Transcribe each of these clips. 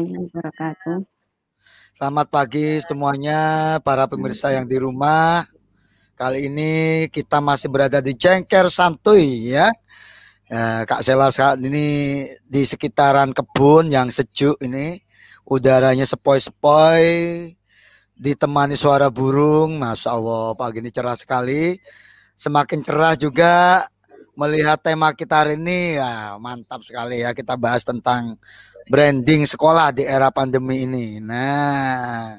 warahmatullahi wabarakatuh. Selamat pagi semuanya para pemirsa yang di rumah. Kali ini kita masih berada di Cengker Santuy ya. Kak Sela saat ini di sekitaran kebun yang sejuk ini. Udaranya sepoi-sepoi, ditemani suara burung. Masya Allah, pagi ini cerah sekali. Semakin cerah juga melihat tema kita hari ini, ya, mantap sekali ya. Kita bahas tentang branding sekolah di era pandemi ini. Nah,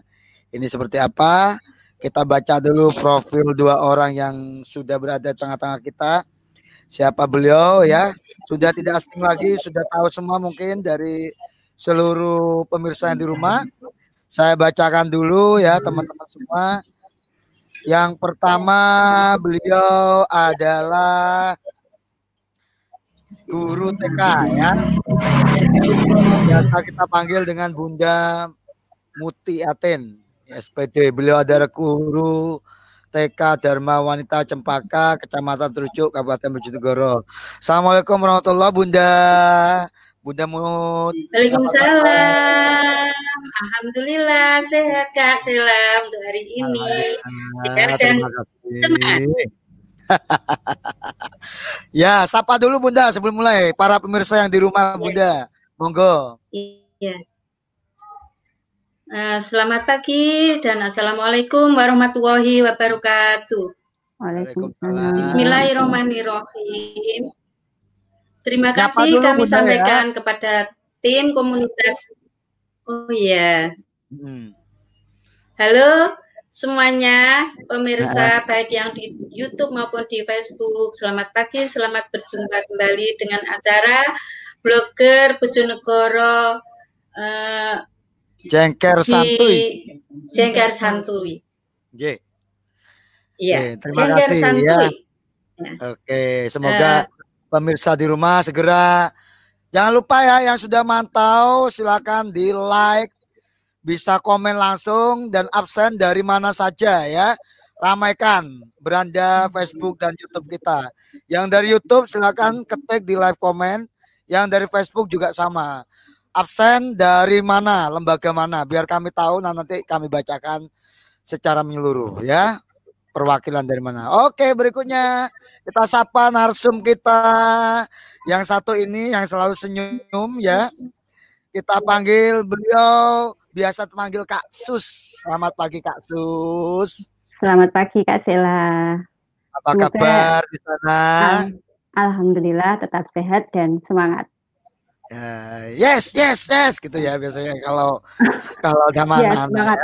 ini seperti apa? Kita baca dulu profil dua orang yang sudah berada di tengah-tengah kita. Siapa beliau ya? Sudah tidak asing lagi, sudah tahu semua mungkin dari seluruh pemirsa yang di rumah. Saya bacakan dulu ya teman-teman semua. Yang pertama beliau adalah guru TK ya, biasa kita panggil dengan Bunda Mutiatin SPD. Beliau adalah guru TK Dharma Wanita Cempaka, Kecamatan Trucuk, Kabupaten Bojonegoro. Assalamualaikum warahmatullahi Bunda. Bunda Mut. Waalaikumsalam. Alhamdulillah sehat Kak Sela untuk hari ini. Sehat dan semangat. Ya, sapa dulu Bunda sebelum mulai para pemirsa yang di rumah Bunda. Monggo. Iya. Selamat pagi dan assalamualaikum warahmatullahi wabarakatuh. Waalaikumsalam. Bismillahirrahmanirrahim. Terima kasih kami sampaikan ya kepada tim komunitas. Oh iya. Halo semuanya, pemirsa baik yang di YouTube maupun di Facebook. Selamat pagi, selamat berjumpa kembali dengan acara Blogger Bojonegoro Cengker Santuy. Cengker Santuy. Nggih. Iya, terima kasih ya. Oke, semoga pemirsa di rumah segera, jangan lupa ya yang sudah mantau silakan di like, bisa komen langsung dan absen dari mana saja ya. Ramaikan beranda Facebook dan YouTube kita. Yang dari YouTube silakan ketik di live komen. Yang dari Facebook juga sama. Absen dari mana, lembaga mana, biar kami tahu. Nah, nanti kami bacakan secara menyeluruh ya. Perwakilan dari mana. Oke, berikutnya kita sapa narsum kita. Yang satu ini yang selalu senyum ya. Kita panggil beliau, biasa dipanggil Kak Sus. Selamat pagi Kak Sus. Selamat pagi Kak Sela. Apa kabar di sana? Alhamdulillah tetap sehat dan semangat. Yes, yes, yes gitu ya biasanya kalau zaman anak.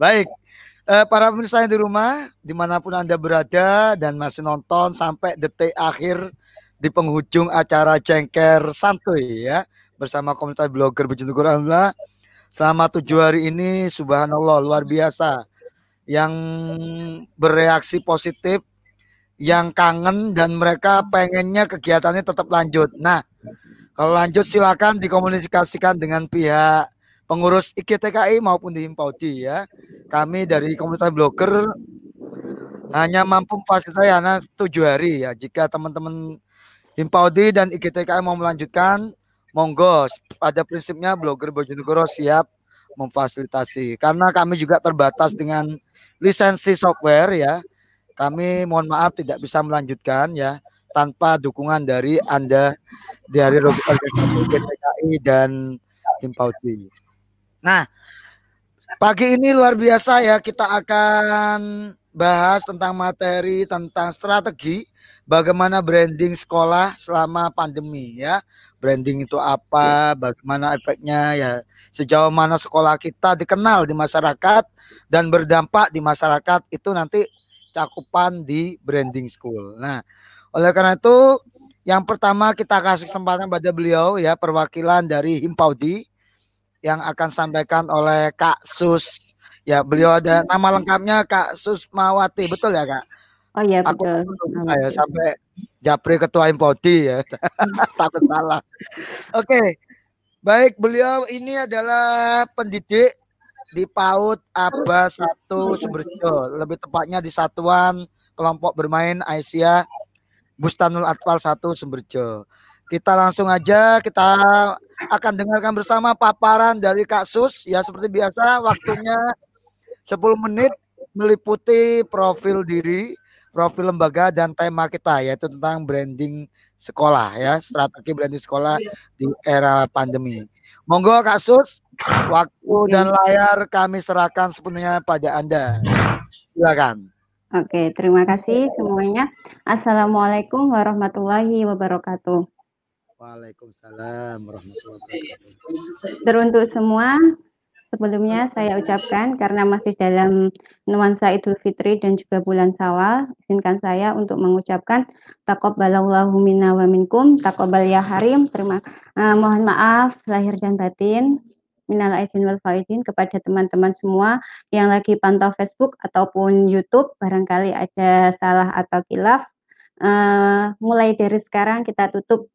Baik. Para pemirsa yang di rumah, dimanapun Anda berada dan masih nonton sampai detik akhir di penghujung acara Cengker Santuy ya bersama komunitas Blogger Bojonegoro. Alhamdulillah selama 7 hari ini subhanallah luar biasa, yang bereaksi positif, yang kangen dan mereka pengennya kegiatannya tetap lanjut. Nah, kalau lanjut silakan dikomunikasikan dengan pihak pengurus IGTKI maupun di Himpaudi ya. Kami dari komunitas Blogger hanya mampu fasilitasi 7 hari ya. Jika teman-teman Himpaudi dan IGTKI mau melanjutkan, monggo. Pada prinsipnya Blogger Bojonegoro siap memfasilitasi. Karena kami juga terbatas dengan lisensi software ya. Kami mohon maaf tidak bisa melanjutkan ya tanpa dukungan dari Anda dari organisasi IGTKI dan Himpaudi. Nah, pagi ini luar biasa ya, kita akan bahas tentang materi, tentang strategi bagaimana branding sekolah selama pandemi ya. Branding itu apa, bagaimana efeknya ya, sejauh mana sekolah kita dikenal di masyarakat dan berdampak di masyarakat, itu nanti cakupan di branding school. Nah, oleh karena itu yang pertama kita kasih kesempatan pada beliau ya, perwakilan dari Himpaudi yang akan sampaikan oleh Kak Sus. Ya, beliau ada nama lengkapnya Kak Susmawati, betul ya Kak? Oh iya, betul. Ayo sampai Japri Ketua Himpaudi ya. Takut salah. Oke. Baik, beliau ini adalah pendidik di PAUD Aisyiyah 1 Sumberjo, lebih tepatnya di Satuan Kelompok Bermain Aisyah Bustanul Athfal 1 Sumberjo. Kita langsung aja, kita akan dengarkan bersama paparan dari Kak Sus. Ya seperti biasa, waktunya 10 menit meliputi profil diri, profil lembaga, dan tema kita yaitu tentang branding sekolah, ya, strategi branding sekolah di era pandemi. Monggo Kak Sus, waktu dan layar kami serahkan sepenuhnya pada Anda. Silakan. Oke, terima kasih semuanya. Assalamualaikum warahmatullahi wabarakatuh. Waalaikumsalam warahmatullahi wabarakatuh. Teruntuk semua, sebelumnya saya ucapkan karena masih dalam nuansa Idul Fitri dan juga bulan Syawal, izinkan saya untuk mengucapkan taqabbalallahu minna wa minkum, taqabbal ya harim. Mohon maaf lahir dan batin, minal aidin wal faidin, kepada teman-teman semua yang lagi pantau Facebook ataupun YouTube, barangkali ada salah atau khilaf. Mulai dari sekarang kita tutup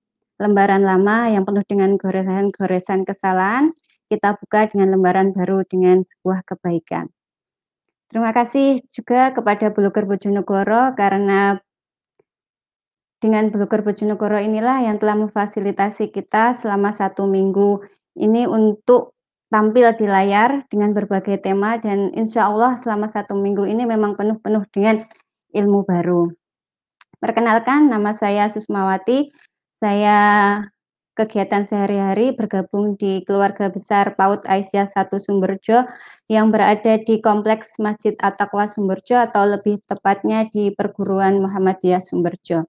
lembaran lama yang penuh dengan goresan-goresan kesalahan, kita buka dengan lembaran baru dengan sebuah kebaikan. Terima kasih juga kepada Blogger Bojonegoro, karena dengan Blogger Bojonegoro inilah yang telah memfasilitasi kita selama 1 minggu ini untuk tampil di layar dengan berbagai tema, dan insya Allah selama 1 minggu ini memang penuh-penuh dengan ilmu baru. Perkenalkan, nama saya Susmawati. Saya kegiatan sehari-hari bergabung di keluarga besar PAUD Aisyiyah 1 Sumberjo yang berada di kompleks Masjid At Taqwa Sumberjo, atau lebih tepatnya di Perguruan Muhammadiyah Sumberjo.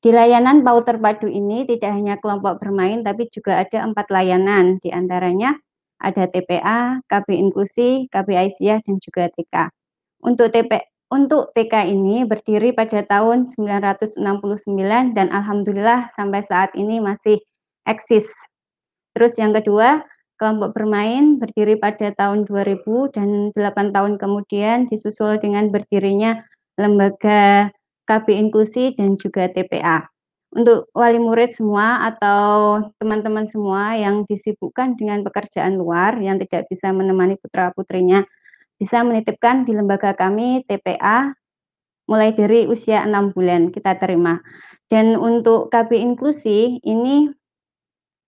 Di layanan PAUD terpadu ini tidak hanya kelompok bermain, tapi juga ada 4 layanan, di antaranya ada TPA, KB Inklusi, KB Aisyiyah, dan juga TK. Untuk TK ini berdiri pada tahun 1969 dan alhamdulillah sampai saat ini masih eksis. Terus yang kedua, kelompok bermain berdiri pada tahun 2000 dan 8 tahun kemudian disusul dengan berdirinya lembaga KB Inklusi dan juga TPA. Untuk wali murid semua atau teman-teman semua yang disibukkan dengan pekerjaan luar yang tidak bisa menemani putra-putrinya, bisa menitipkan di lembaga kami TPA mulai dari usia 6 bulan kita terima. Dan untuk KB Inklusi ini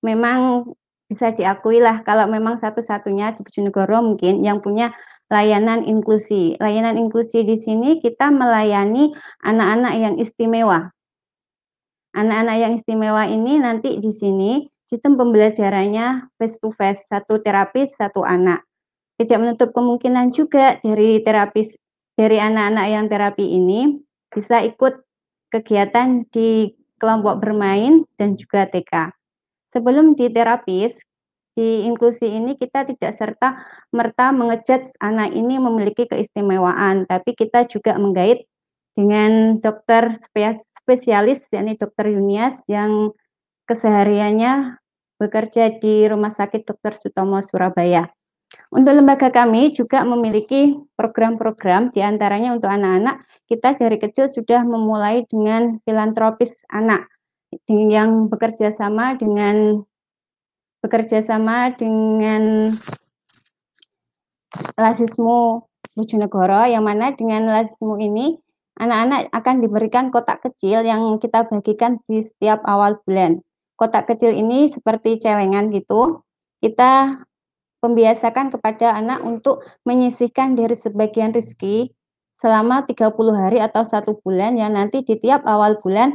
memang bisa diakui lah kalau memang satu-satunya di Bojonegoro mungkin yang punya layanan inklusi. Layanan inklusi di sini kita melayani anak-anak yang istimewa. Anak-anak yang istimewa ini nanti di sini sistem pembelajarannya face to face, satu terapis, satu anak. Tidak menutup kemungkinan juga dari anak-anak yang terapi ini bisa ikut kegiatan di kelompok bermain dan juga TK. Sebelum di terapis, di inklusi ini kita tidak serta merta mengejudge anak ini memiliki keistimewaan, tapi kita juga menggait dengan dokter spesialis, yakni dokter Yunias yang kesehariannya bekerja di Rumah Sakit dr. Soetomo, Surabaya. Untuk lembaga kami juga memiliki program-program, diantaranya untuk anak-anak, kita dari kecil sudah memulai dengan filantropis anak yang bekerja sama dengan Lazismu Bojonegoro, yang mana dengan Lazismu ini anak-anak akan diberikan kotak kecil yang kita bagikan di setiap awal bulan. Kotak kecil ini seperti celengan gitu, kita pembiasakan kepada anak untuk menyisihkan dari sebagian rezeki selama 30 hari atau 1 bulan, yang nanti di tiap awal bulan,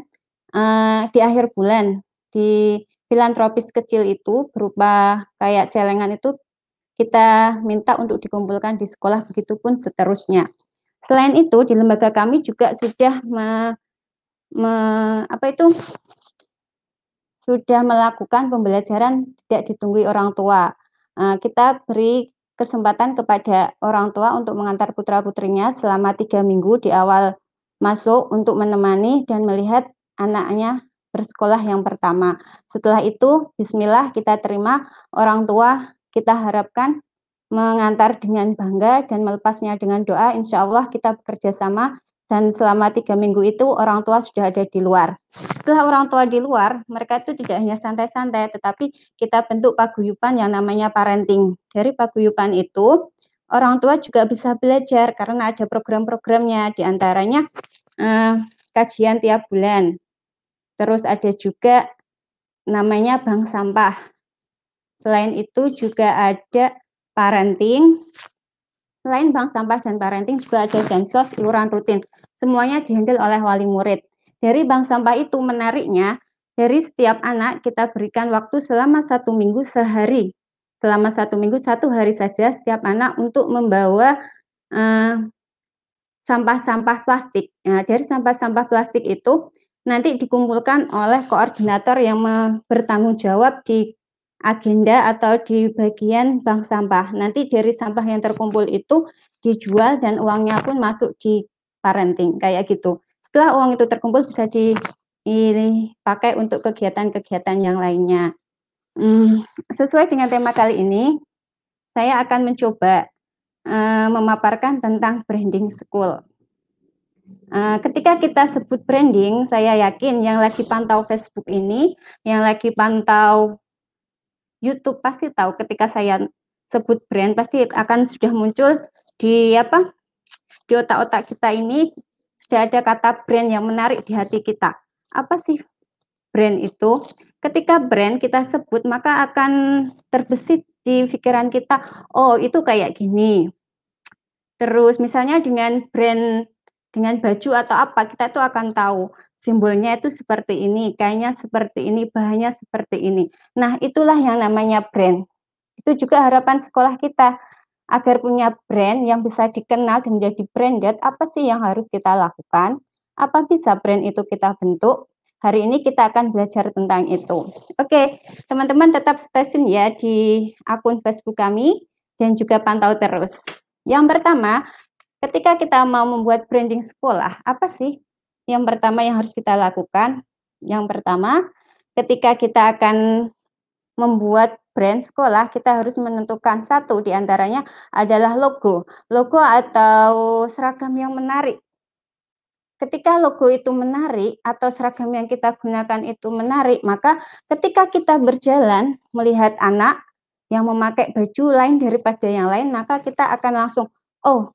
di akhir bulan, di filantropis kecil itu berupa kayak celengan itu kita minta untuk dikumpulkan di sekolah, begitupun seterusnya. Selain itu di lembaga kami juga sudah sudah melakukan pembelajaran tidak ditunggui orang tua. Kita beri kesempatan kepada orang tua untuk mengantar putra-putrinya selama 3 minggu di awal masuk untuk menemani dan melihat anaknya bersekolah yang pertama. Setelah itu, bismillah kita terima orang tua, kita harapkan mengantar dengan bangga dan melepasnya dengan doa. Insya Allah kita bekerja sama dan selama 3 minggu itu orang tua sudah ada di luar. Setelah orang tua di luar, mereka itu tidak hanya santai-santai, tetapi kita bentuk paguyuban yang namanya parenting. Dari paguyuban itu, orang tua juga bisa belajar karena ada program-programnya, diantaranya kajian tiap bulan. Terus ada juga namanya bank sampah. Selain itu juga ada parenting. Selain bank sampah dan parenting juga ada bansos iuran rutin. Semuanya dihandle oleh wali murid. Dari bank sampah itu menariknya, dari setiap anak kita berikan waktu selama 1 minggu sehari. Selama 1 minggu 1 hari saja setiap anak untuk membawa sampah-sampah plastik. Nah, dari sampah-sampah plastik itu nanti dikumpulkan oleh koordinator yang bertanggung jawab di agenda atau di bagian bank sampah. Nanti dari sampah yang terkumpul itu dijual dan uangnya pun masuk di parenting, kayak gitu. Setelah uang itu terkumpul bisa dipakai untuk kegiatan-kegiatan yang lainnya. Sesuai dengan tema kali ini, saya akan mencoba memaparkan tentang branding school. Ketika kita sebut branding, saya yakin yang lagi pantau Facebook ini, yang lagi pantau YouTube pasti tahu ketika saya sebut brand pasti akan sudah muncul di otak-otak kita ini sudah ada kata brand yang menarik di hati kita. Apa sih brand itu? Ketika brand kita sebut maka akan terbesit di pikiran kita, oh itu kayak gini. Terus misalnya dengan brand dengan baju atau apa, kita itu akan tahu simbolnya itu seperti ini, kayaknya seperti ini, bahannya seperti ini. Nah, itulah yang namanya brand. Itu juga harapan sekolah kita, agar punya brand yang bisa dikenal dan menjadi branded, apa sih yang harus kita lakukan? Apa bisa brand itu kita bentuk? Hari ini kita akan belajar tentang itu. Oke, teman-teman tetap stay tune ya di akun Facebook kami, dan juga pantau terus. Yang pertama, ketika kita mau membuat branding sekolah, apa sih yang pertama yang harus kita lakukan? Yang pertama, ketika kita akan membuat brand sekolah, kita harus menentukan satu diantaranya adalah logo. Logo atau seragam yang menarik. Ketika logo itu menarik atau seragam yang kita gunakan itu menarik, maka ketika kita berjalan melihat anak yang memakai baju lain daripada yang lain, maka kita akan langsung, oh,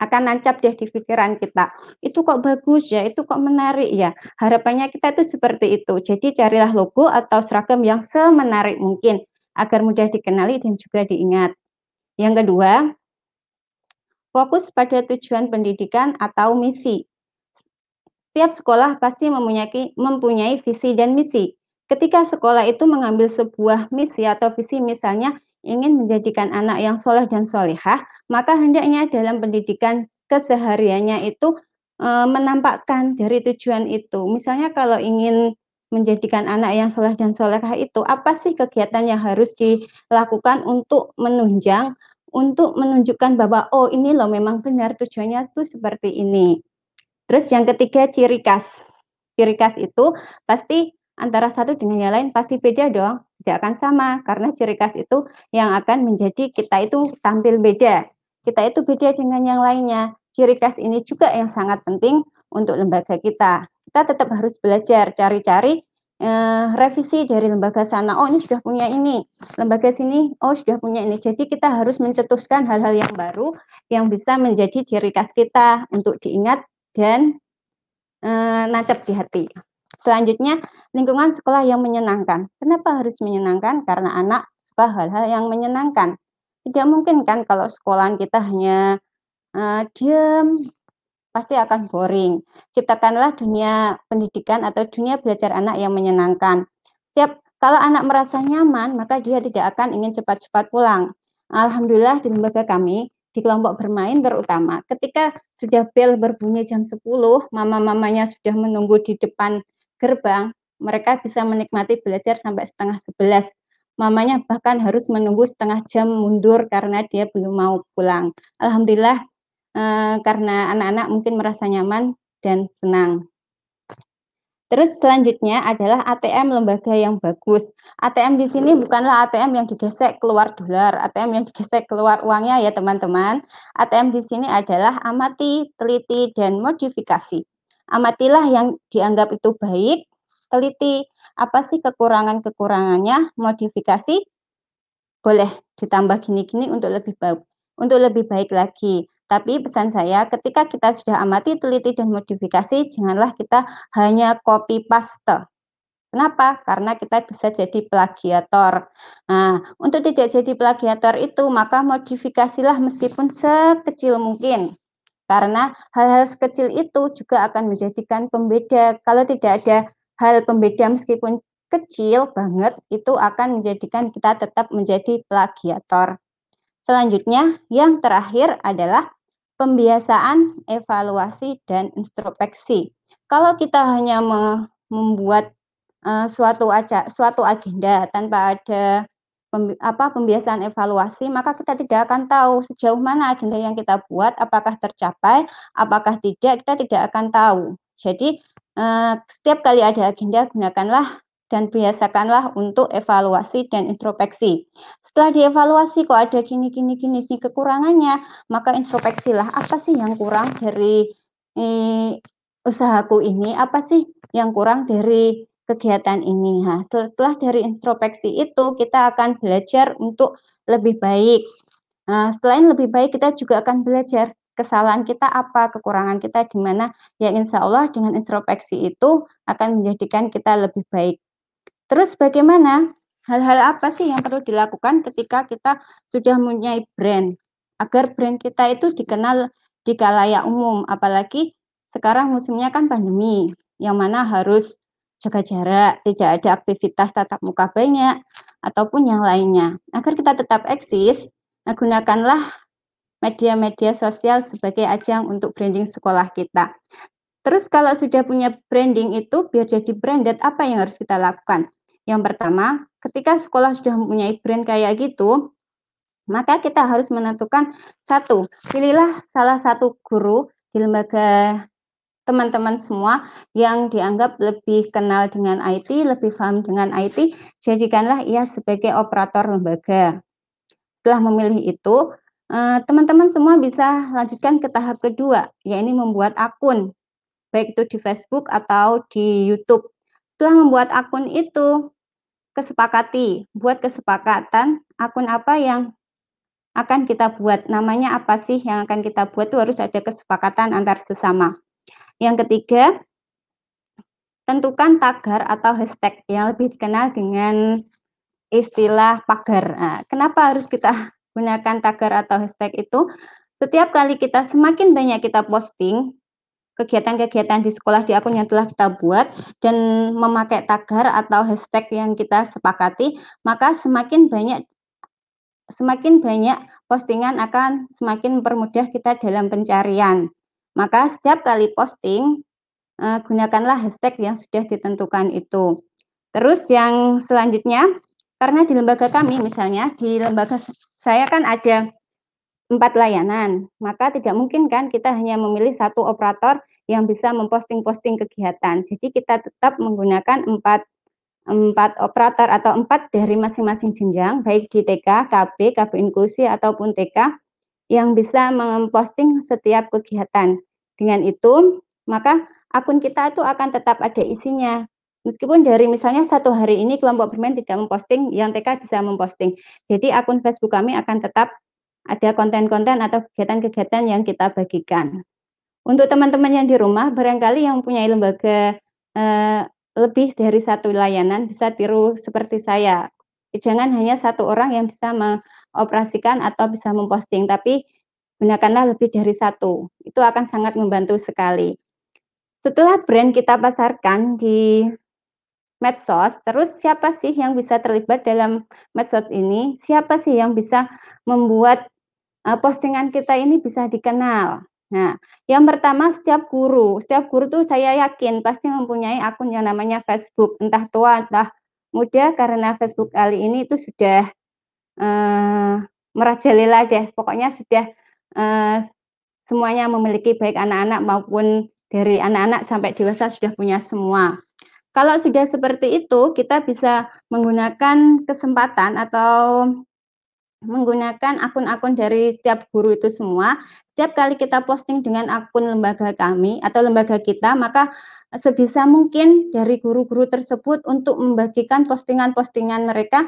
akan nancap deh di pikiran kita. Itu kok bagus ya, itu kok menarik ya. Harapannya kita itu seperti itu. Jadi carilah logo atau seragam yang semenarik mungkin agar mudah dikenali dan juga diingat. Yang kedua, fokus pada tujuan pendidikan atau misi. Setiap sekolah pasti mempunyai visi dan misi. Ketika sekolah itu mengambil sebuah misi atau visi, misalnya ingin menjadikan anak yang soleh dan solehah, maka hendaknya dalam pendidikan kesehariannya itu menampakkan dari tujuan itu. Misalnya kalau ingin menjadikan anak yang soleh dan solehah itu, apa sih kegiatan yang harus dilakukan untuk menunjang, untuk menunjukkan bahwa oh ini loh memang benar tujuannya tuh seperti ini. Terus yang ketiga, ciri khas. Ciri khas itu pasti antara satu dengan yang lain pasti beda dong, tidak akan sama, karena ciri khas itu yang akan menjadi kita itu tampil beda, kita itu beda dengan yang lainnya. Ciri khas ini juga yang sangat penting untuk lembaga kita. Kita tetap harus belajar, cari-cari, revisi dari lembaga sana, oh ini sudah punya ini, lembaga sini, oh sudah punya ini. Jadi kita harus mencetuskan hal-hal yang baru yang bisa menjadi ciri khas kita untuk diingat dan nancap di hati. Selanjutnya, lingkungan sekolah yang menyenangkan. Kenapa harus menyenangkan? Karena anak suka hal-hal yang menyenangkan. Tidak mungkin kan kalau sekolahan kita hanya diam, pasti akan boring. Ciptakanlah dunia pendidikan atau dunia belajar anak yang menyenangkan. Kalau anak merasa nyaman, maka dia tidak akan ingin cepat-cepat pulang. Alhamdulillah di lembaga kami, di kelompok bermain terutama, ketika sudah bel berbunyi jam 10, mama-mamanya sudah menunggu di depan gerbang, mereka bisa menikmati belajar sampai 10:30. Mamanya bahkan harus menunggu 1/2 jam mundur karena dia belum mau pulang. Alhamdulillah karena anak-anak mungkin merasa nyaman dan senang. Terus selanjutnya adalah ATM lembaga yang bagus. ATM di sini bukanlah ATM yang digesek keluar dolar, ATM yang digesek keluar uangnya ya teman-teman. ATM di sini adalah amati, teliti, dan modifikasi. Amatilah yang dianggap itu baik, teliti apa sih kekurangan-kekurangannya, modifikasi boleh ditambah gini-gini untuk lebih baik lagi. Tapi pesan saya, ketika kita sudah amati, teliti, dan modifikasi, janganlah kita hanya copy paste. Kenapa? Karena kita bisa jadi plagiator. Nah, untuk tidak jadi plagiator itu, maka modifikasilah meskipun sekecil mungkin. Karena hal-hal sekecil itu juga akan menjadikan pembeda. Kalau tidak ada hal pembeda meskipun kecil banget, itu akan menjadikan kita tetap menjadi plagiator. Selanjutnya, yang terakhir adalah pembiasaan, evaluasi, dan introspeksi. Kalau kita hanya membuat suatu agenda tanpa ada pembiasaan evaluasi, maka kita tidak akan tahu sejauh mana agenda yang kita buat, apakah tercapai, apakah tidak, kita tidak akan tahu. Jadi setiap kali ada agenda, gunakanlah dan biasakanlah untuk evaluasi dan introspeksi. Setelah dievaluasi, kok ada gini kekurangannya, maka introspeksilah, apa sih yang kurang dari usahaku ini, apa sih yang kurang dari kegiatan ini. Nah, setelah dari introspeksi itu kita akan belajar untuk lebih baik. Nah, selain lebih baik, kita juga akan belajar kesalahan kita apa, kekurangan kita di mana. Ya, insya Allah dengan introspeksi itu akan menjadikan kita lebih baik. Terus bagaimana? Hal-hal apa sih yang perlu dilakukan ketika kita sudah mempunyai brand agar brand kita itu dikenal di khalayak umum? Apalagi sekarang musimnya kan pandemi, yang mana harus jaga jarak, tidak ada aktivitas tatap muka banyak, ataupun yang lainnya. Agar kita tetap eksis, gunakanlah media-media sosial sebagai ajang untuk branding sekolah kita. Terus kalau sudah punya branding itu, biar jadi branded, apa yang harus kita lakukan? Yang pertama, ketika sekolah sudah mempunyai brand kayak gitu, maka kita harus menentukan, satu, pilihlah salah satu guru di lembaga teman-teman semua yang dianggap lebih kenal dengan IT, lebih paham dengan IT, jadikanlah ia sebagai operator lembaga. Setelah memilih itu, teman-teman semua bisa lanjutkan ke tahap kedua, yaitu membuat akun, baik itu di Facebook atau di YouTube. Setelah membuat akun itu, buat kesepakatan akun apa yang akan kita buat, namanya apa sih yang akan kita buat, itu harus ada kesepakatan antar sesama. Yang ketiga, tentukan tagar atau hashtag yang lebih dikenal dengan istilah pagar. Nah, kenapa harus kita gunakan tagar atau hashtag itu? Setiap kali semakin banyak kita posting kegiatan-kegiatan di sekolah di akun yang telah kita buat dan memakai tagar atau hashtag yang kita sepakati, maka semakin banyak postingan akan semakin mempermudah kita dalam pencarian. Maka setiap kali posting, gunakanlah hashtag yang sudah ditentukan itu. Terus yang selanjutnya, karena di lembaga kami misalnya, di lembaga saya kan ada 4 layanan, maka tidak mungkin kan kita hanya memilih satu operator yang bisa memposting-posting kegiatan. Jadi kita tetap menggunakan 4 operator atau 4 dari masing-masing jenjang, baik di TK, KB Inklusi, ataupun TK, yang bisa memposting setiap kegiatan. Dengan itu, maka akun kita itu akan tetap ada isinya. Meskipun dari misalnya satu hari ini kelompok bermain tidak memposting, yang TK bisa memposting. Jadi akun Facebook kami akan tetap ada konten-konten atau kegiatan-kegiatan yang kita bagikan. Untuk teman-teman yang di rumah, barangkali yang punya lembaga lebih dari satu layanan, bisa tiru seperti saya. Jangan hanya satu orang yang bisa mengoperasikan atau bisa memposting, tapi gunakanlah lebih dari satu. Itu akan sangat membantu sekali. Setelah brand kita pasarkan di medsos, terus siapa sih yang bisa terlibat dalam medsos ini? Siapa sih yang bisa membuat postingan kita ini bisa dikenal? Nah, yang pertama setiap guru tuh saya yakin pasti mempunyai akun yang namanya Facebook, entah tua, entah mudah, karena Facebook kali ini itu sudah merajalela deh, pokoknya sudah semuanya memiliki, baik anak-anak maupun dari anak-anak sampai dewasa sudah punya semua. Kalau sudah seperti itu, kita bisa menggunakan kesempatan atau menggunakan akun-akun dari setiap guru itu semua. Setiap kali kita posting dengan akun lembaga kami atau lembaga kita, maka sebisa mungkin dari guru-guru tersebut untuk membagikan postingan-postingan mereka,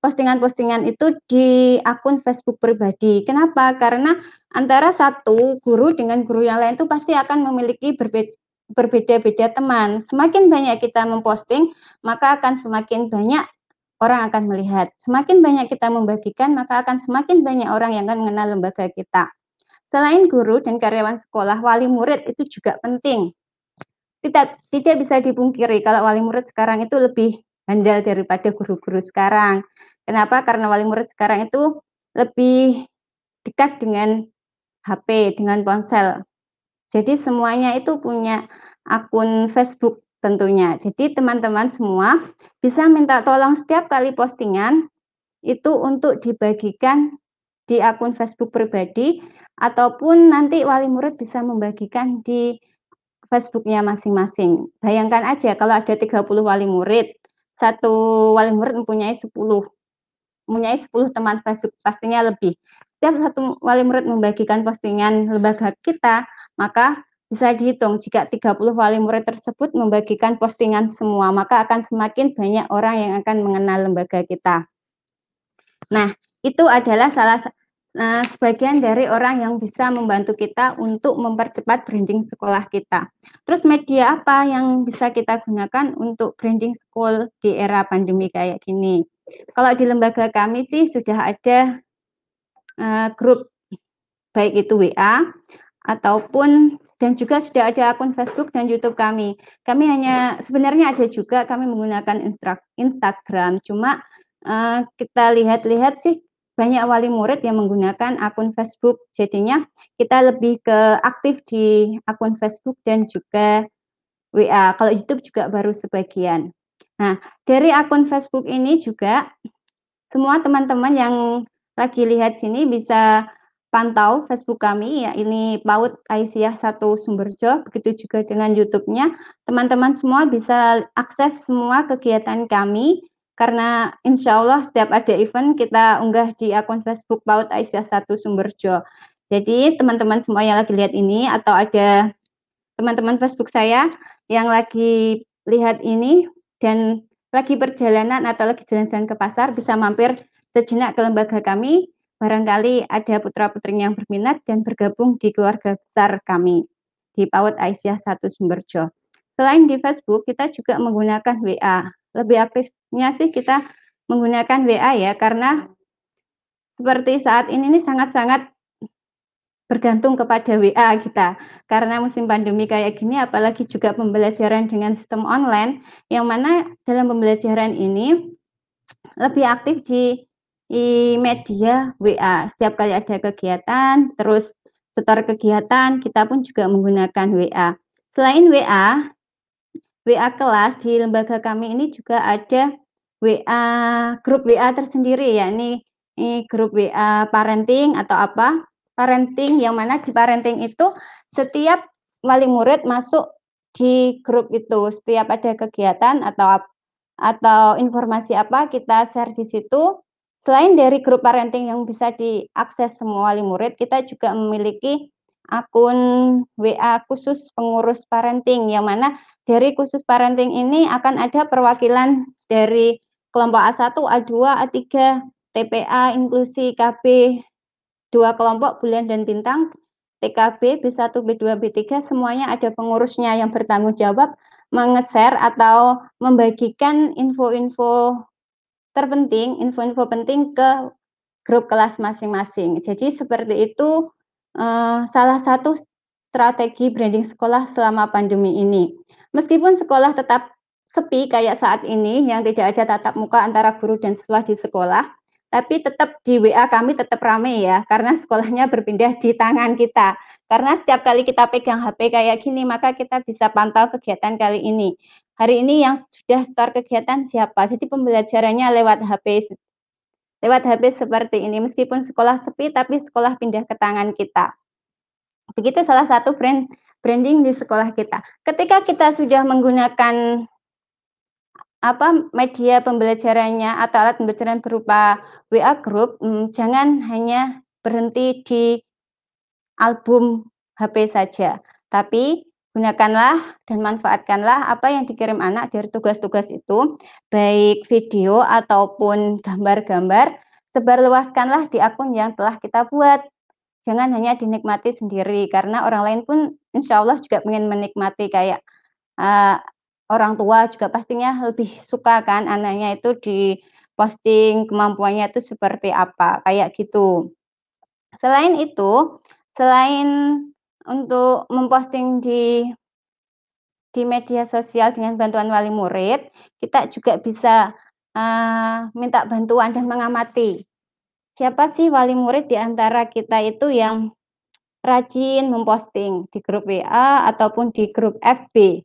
postingan-postingan itu di akun Facebook pribadi. Kenapa? Karena antara satu guru dengan guru yang lain itu pasti akan memiliki berbeda, berbeda-beda teman. Semakin banyak kita memposting, maka akan semakin banyak orang akan melihat. Semakin banyak kita membagikan, maka akan semakin banyak orang yang akan mengenal lembaga kita. Selain guru dan karyawan sekolah, wali murid itu juga penting. Tidak bisa dipungkiri kalau wali murid sekarang itu lebih handal daripada guru-guru sekarang. Kenapa? Karena wali murid sekarang itu lebih dekat dengan HP, dengan ponsel. Jadi semuanya itu punya akun Facebook tentunya. Jadi teman-teman semua bisa minta tolong setiap kali postingan itu untuk dibagikan di akun Facebook pribadi ataupun nanti wali murid bisa membagikan di Facebooknya masing-masing. Bayangkan aja kalau ada 30 wali murid, satu wali murid mempunyai 10 teman Facebook, pastinya lebih. Setiap satu wali murid membagikan postingan lembaga kita, maka bisa dihitung jika 30 wali murid tersebut membagikan postingan semua, maka akan semakin banyak orang yang akan mengenal lembaga kita. Nah, itu adalah sebagian dari orang yang bisa membantu kita untuk mempercepat branding sekolah kita. Terus media apa yang bisa kita gunakan untuk branding sekolah di era pandemi kayak gini? Kalau di lembaga kami sih sudah ada grup, baik itu WA ataupun dan juga sudah ada akun Facebook dan YouTube kami. Kami hanya sebenarnya ada juga kami menggunakan Instagram, cuma kita lihat-lihat sih banyak wali murid yang menggunakan akun Facebook. Jadinya kita lebih ke aktif di akun Facebook dan juga WA. Kalau YouTube juga baru sebagian. Nah, dari akun Facebook ini juga semua teman-teman yang lagi lihat sini bisa pantau Facebook kami, ya ini PAUD Aisyiyah 1 Sumberjo, begitu juga dengan YouTube-nya. Teman-teman semua bisa akses semua kegiatan kami, karena insya Allah setiap ada event kita unggah di akun Facebook PAUD Aisyiyah 1 Sumberjo. Jadi teman-teman semua yang lagi lihat ini, atau ada teman-teman Facebook saya yang lagi lihat ini, dan lagi perjalanan atau lagi jalan-jalan ke pasar, bisa mampir sejenak ke lembaga kami, barangkali ada putra-putrinya yang berminat dan bergabung di keluarga besar kami, di PAUD Aisyiyah 1 Sumberjo. Selain di Facebook, kita juga menggunakan WA. Lebih aktifnya sih kita menggunakan WA ya, karena seperti saat ini sangat-sangat bergantung kepada WA kita. Karena musim pandemi kayak gini, apalagi juga pembelajaran dengan sistem online, yang mana dalam pembelajaran ini lebih aktif di media WA. Setiap kali ada kegiatan, terus setor kegiatan, kita pun juga menggunakan WA. Selain WA kelas di lembaga kami ini juga ada WA, grup WA tersendiri ya. Ini grup WA parenting atau apa? Parenting, yang mana di parenting itu setiap wali murid masuk di grup itu. Setiap ada kegiatan atau informasi apa kita share di situ. Selain dari grup parenting yang bisa diakses semua wali murid, kita juga memiliki akun WA khusus pengurus parenting, yang mana dari khusus parenting ini akan ada perwakilan dari kelompok A1, A2, A3, TPA, inklusi, KB, dua kelompok, bulan dan bintang, TKB, B1, B2, B3, semuanya ada pengurusnya yang bertanggung jawab menge-share atau membagikan info-info terpenting, info-info penting ke grup kelas masing-masing. Jadi seperti itu salah satu strategi branding sekolah selama pandemi ini. Meskipun sekolah tetap sepi kayak saat ini yang tidak ada tatap muka antara guru dan siswa di sekolah, tapi tetap di WA kami tetap ramai ya, karena sekolahnya berpindah di tangan kita. Karena setiap kali kita pegang HP kayak gini, maka kita bisa pantau kegiatan kali ini. Hari ini yang sudah start kegiatan siapa? Jadi pembelajarannya lewat HP seperti ini. Meskipun sekolah sepi, tapi sekolah pindah ke tangan kita. Begitu salah satu branding di sekolah kita. Ketika kita sudah menggunakan media pembelajarannya atau alat pembelajaran berupa WA group, jangan hanya berhenti di album HP saja, tapi gunakanlah dan manfaatkanlah apa yang dikirim anak dari tugas-tugas itu, baik video ataupun gambar-gambar, sebarluaskanlah di akun yang telah kita buat. Jangan hanya dinikmati sendiri, karena orang lain pun insya Allah juga ingin menikmati kayak orang tua juga pastinya lebih suka kan anaknya itu di posting kemampuannya itu seperti apa, kayak gitu. Selain itu, selain untuk memposting di media sosial dengan bantuan wali murid, kita juga bisa minta bantuan dan mengamati siapa sih wali murid di antara kita itu yang rajin memposting di grup WA ataupun di grup FB.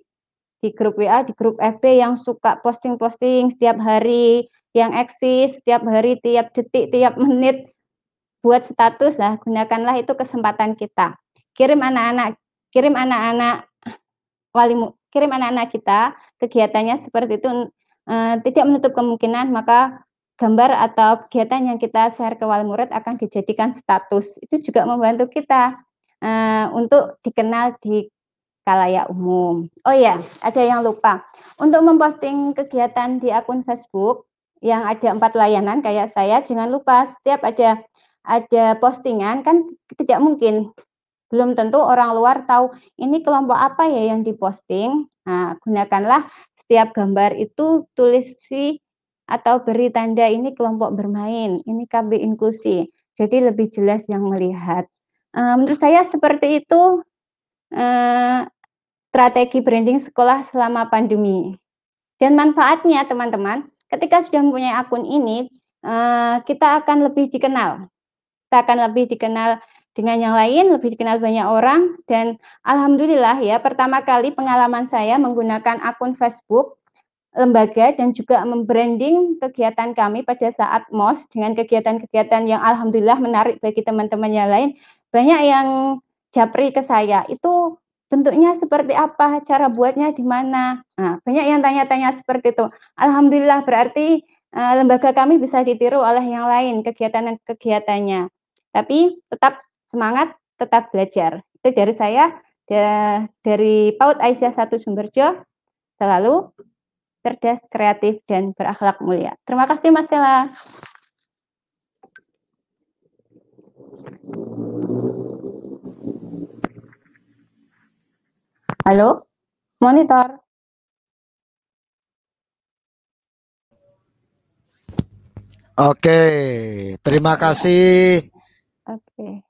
Di grup WA, di grup FB yang suka posting-posting setiap hari, yang eksis setiap hari, tiap detik, tiap menit buat status. Nah, gunakanlah itu kesempatan kita. Kirim anak-anak kita kegiatannya seperti itu, tidak menutup kemungkinan maka gambar atau kegiatan yang kita share ke wali murid akan dijadikan status. Itu juga membantu kita untuk dikenal di kalayak umum. Oh ya, ada yang lupa. Untuk memposting kegiatan di akun Facebook yang ada 4 layanan kayak saya, jangan lupa setiap ada postingan kan tidak mungkin, belum tentu orang luar tahu ini kelompok apa ya yang diposting. Nah, gunakanlah setiap gambar itu tulisi atau beri tanda ini kelompok bermain, ini KB inklusi. Jadi lebih jelas yang melihat. Menurut saya seperti itu strategi branding sekolah selama pandemi. Dan manfaatnya teman-teman, ketika sudah mempunyai akun ini, kita akan lebih dikenal. Kita akan lebih dikenal dengan yang lain, lebih dikenal banyak orang, dan alhamdulillah ya, pertama kali pengalaman saya menggunakan akun Facebook lembaga dan juga membranding kegiatan kami pada saat MOS dengan kegiatan-kegiatan yang alhamdulillah menarik bagi teman-teman yang lain. Banyak yang japri ke saya, itu bentuknya seperti apa, cara buatnya di mana. Nah, banyak yang tanya-tanya seperti itu. Alhamdulillah berarti lembaga kami bisa ditiru oleh yang lain kegiatan-kegiatannya. Tapi tetap semangat, tetap belajar. Itu dari saya, dari PAUD Aisyiyah 1 Sumberjo, selalu cerdas, kreatif, dan berakhlak mulia. Terima kasih, Mas Sela. Halo, monitor. Oke, terima kasih. Oke.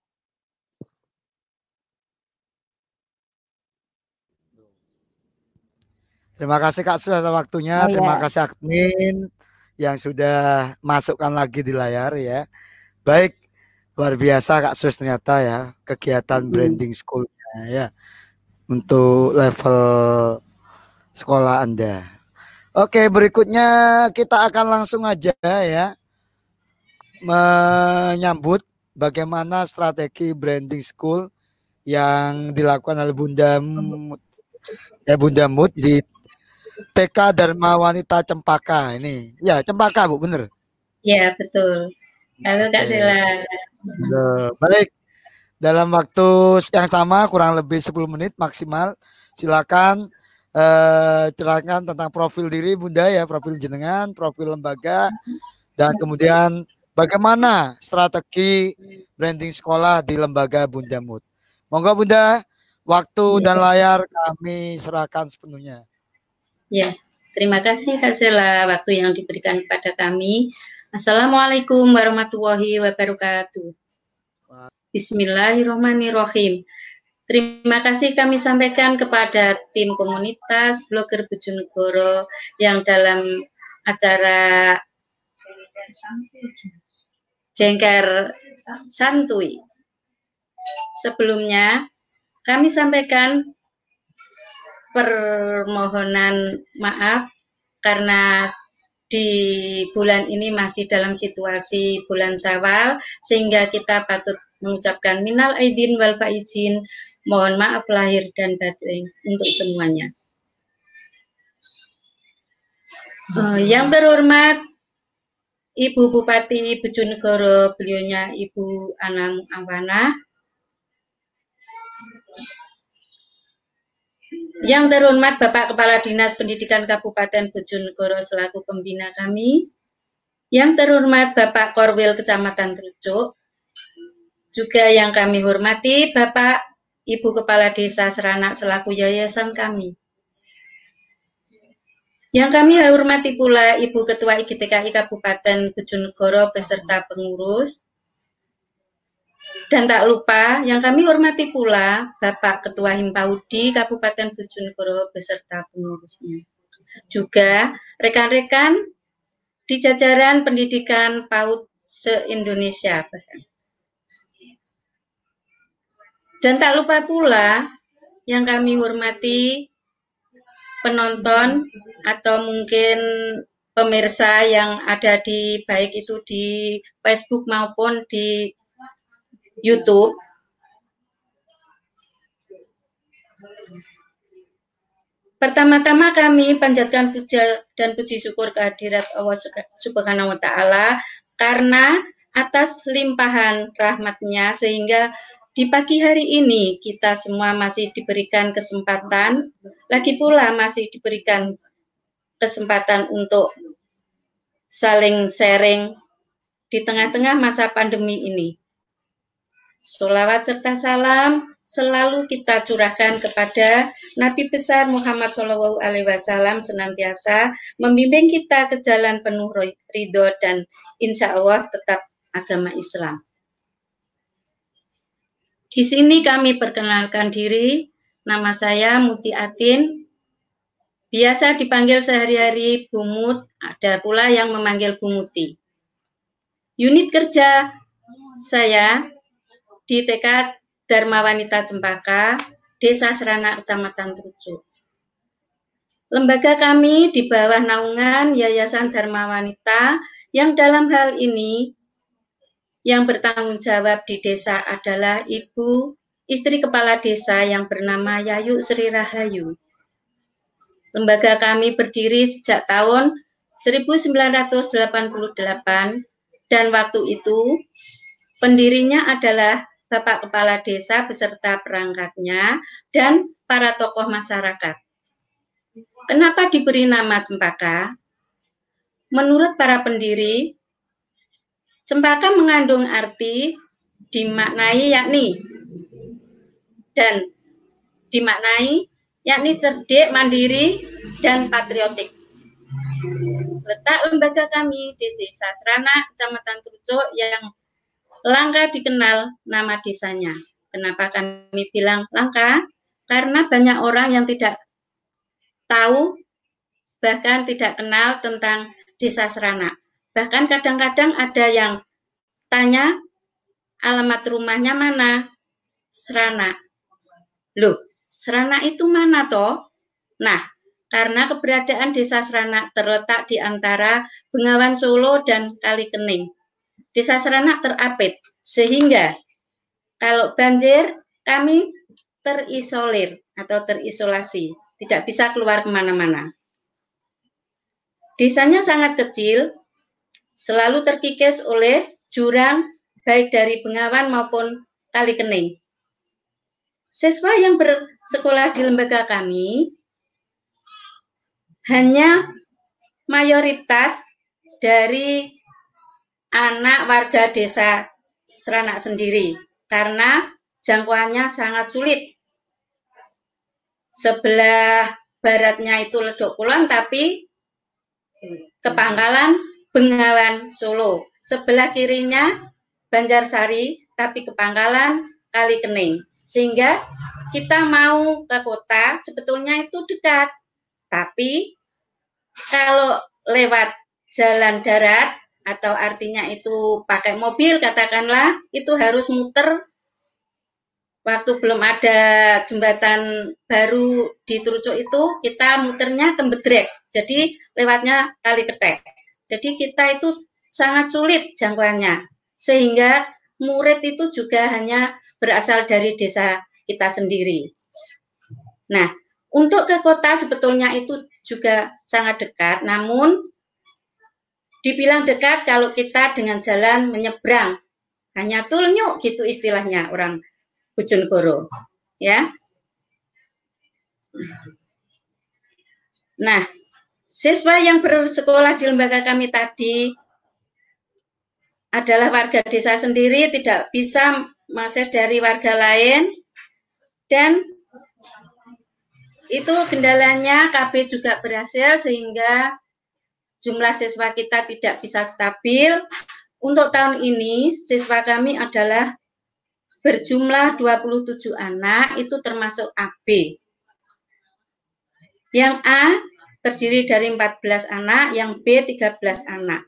Terima kasih Kak Sus atas waktunya. Terima kasih admin yang sudah masukkan lagi di layar ya. Baik, luar biasa Kak Sus ternyata ya kegiatan branding school-nya ya untuk level sekolah Anda. Oke, berikutnya kita akan langsung aja ya menyambut bagaimana strategi branding school yang dilakukan oleh Bunda Mut di TK Dharma Wanita Cempaka ini. Ya, Cempaka Bu, bener? Ya, betul. Halo Kak Sela. Baik. Dalam waktu yang sama kurang lebih 10 menit maksimal, silakan ceritakan tentang profil diri Bunda ya, profil jenengan, profil lembaga, dan kemudian bagaimana strategi branding sekolah di lembaga Bunda Mut. Monggo Bunda. Waktu dan layar kami serahkan sepenuhnya. Ya, terima kasih Kak Sela waktu yang diberikan kepada kami. Assalamualaikum warahmatullahi wabarakatuh. Bismillahirrahmanirrahim. Terima kasih kami sampaikan kepada tim komunitas Blogger Bojonegoro yang dalam acara Cengker Santuy. Sebelumnya kami sampaikan permohonan maaf karena di bulan ini masih dalam situasi bulan Syawal sehingga kita patut mengucapkan minal aidin wal faizin, mohon maaf lahir dan batin untuk semuanya. Yang terhormat Ibu Bupati Bojonegoro, beliaunya Ibu Anang Awana. Yang terhormat Bapak Kepala Dinas Pendidikan Kabupaten Bojonegoro selaku pembina kami. Yang terhormat Bapak Korwil Kecamatan Trucuk. Juga yang kami hormati Bapak Ibu Kepala Desa Sranak selaku yayasan kami. Yang kami hormati pula Ibu Ketua IGTKI Kabupaten Bojonegoro beserta pengurus. Dan tak lupa, yang kami hormati pula Bapak Ketua Himpaudi Kabupaten Bojonegoro beserta pengurusnya. Juga rekan-rekan di jajaran pendidikan PAUD se-Indonesia. Dan tak lupa pula yang kami hormati penonton atau mungkin pemirsa yang ada di baik itu di Facebook maupun di YouTube. Pertama-tama kami panjatkan puja dan puji syukur kehadirat Allah Subhanahu wa Ta'ala karena atas limpahan rahmatnya sehingga di pagi hari ini kita semua masih diberikan kesempatan, lagi pula masih diberikan kesempatan untuk saling sharing di tengah-tengah masa pandemi ini. Sholawat serta salam selalu kita curahkan kepada Nabi besar Muhammad Shallallahu Alaihi Wasallam senantiasa membimbing kita ke jalan penuh ridho dan insya Allah tetap agama Islam. Di sini kami perkenalkan diri, nama saya Mutiatin, biasa dipanggil sehari-hari Bu Mut, ada pula yang memanggil Bu Muti. Unit kerja saya di TK Dharma Wanita Cempaka, Desa Sranak, Kecamatan Trucuk. Lembaga kami di bawah naungan Yayasan Dharma Wanita yang dalam hal ini yang bertanggung jawab di desa adalah ibu, istri kepala desa yang bernama Yayu Sri Rahayu. Lembaga kami berdiri sejak tahun 1988 dan waktu itu pendirinya adalah Bapak Kepala Desa beserta perangkatnya dan para tokoh masyarakat. Kenapa diberi nama Cempaka? Menurut para pendiri, Cempaka mengandung arti dimaknai yakni cerdik, mandiri, dan patriotik. Letak lembaga kami di Desa Sranak, Kecamatan Trucuk yang langka dikenal nama desanya. Kenapa kami bilang langka? Karena banyak orang yang tidak tahu bahkan tidak kenal tentang Desa Sranak. Bahkan kadang-kadang ada yang tanya alamat rumahnya mana? Sranak. Loh, Sranak itu mana toh? Nah, karena keberadaan Desa Sranak terletak di antara Bengawan Solo dan Kali Kening. Desa Sranak terapit, sehingga kalau banjir kami terisolir atau terisolasi, tidak bisa keluar kemana-mana. Desanya sangat kecil, selalu terkikis oleh jurang baik dari Bengawan maupun Kali Kening. Siswa yang bersekolah di lembaga kami hanya mayoritas dari anak warga Desa Sranak sendiri karena jangkauannya sangat sulit. Sebelah baratnya itu Ledok Pulo tapi ke Pangkalan Bengawan Solo, sebelah kirinya Banjarsari, tapi ke Pangkalan Kali Kening. Sehingga kita mau ke kota, sebetulnya itu dekat. Tapi kalau lewat jalan darat, atau artinya itu pakai mobil, katakanlah, itu harus muter. Waktu belum ada jembatan baru di Trucuk itu, kita muternya ke Bedrek. Jadi lewatnya Kali Ketek. Jadi kita itu sangat sulit jangkauannya, sehingga murid itu juga hanya berasal dari desa kita sendiri. Nah, untuk ke kota sebetulnya itu juga sangat dekat, namun dibilang dekat kalau kita dengan jalan menyeberang, hanya tulnyuk gitu istilahnya orang Bojonegoro, ya. Nah, siswa yang bersekolah di lembaga kami tadi adalah warga desa sendiri, tidak bisa mengakses dari warga lain. Dan itu kendalanya KB juga berhasil sehingga jumlah siswa kita tidak bisa stabil. Untuk tahun ini siswa kami adalah berjumlah 27 anak, itu termasuk AB. Yang A terdiri dari 14 anak, yang B 13 anak.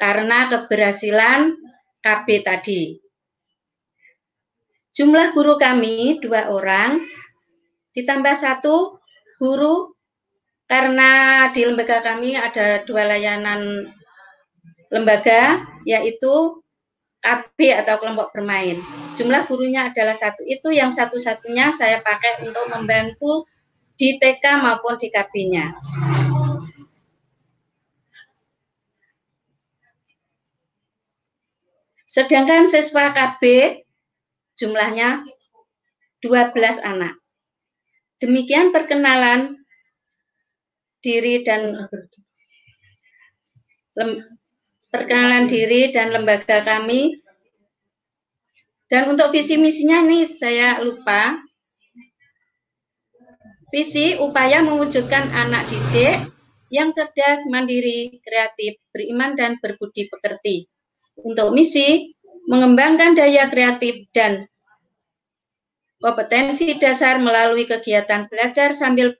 Karena keberhasilan KB tadi. Jumlah guru kami 2 orang, ditambah 1 guru karena di lembaga kami ada 2 layanan lembaga, yaitu KB atau kelompok bermain. Jumlah gurunya adalah 1, itu yang satu-satunya saya pakai untuk membantu di TK maupun di KB-nya. Sedangkan siswa KB jumlahnya 12 anak. Demikian perkenalan diri dan lembaga kami. Dan untuk visi misinya nih saya lupa. Visi upaya mewujudkan anak didik yang cerdas, mandiri, kreatif, beriman dan berbudi pekerti. Untuk misi mengembangkan daya kreatif dan kompetensi dasar melalui kegiatan belajar sambil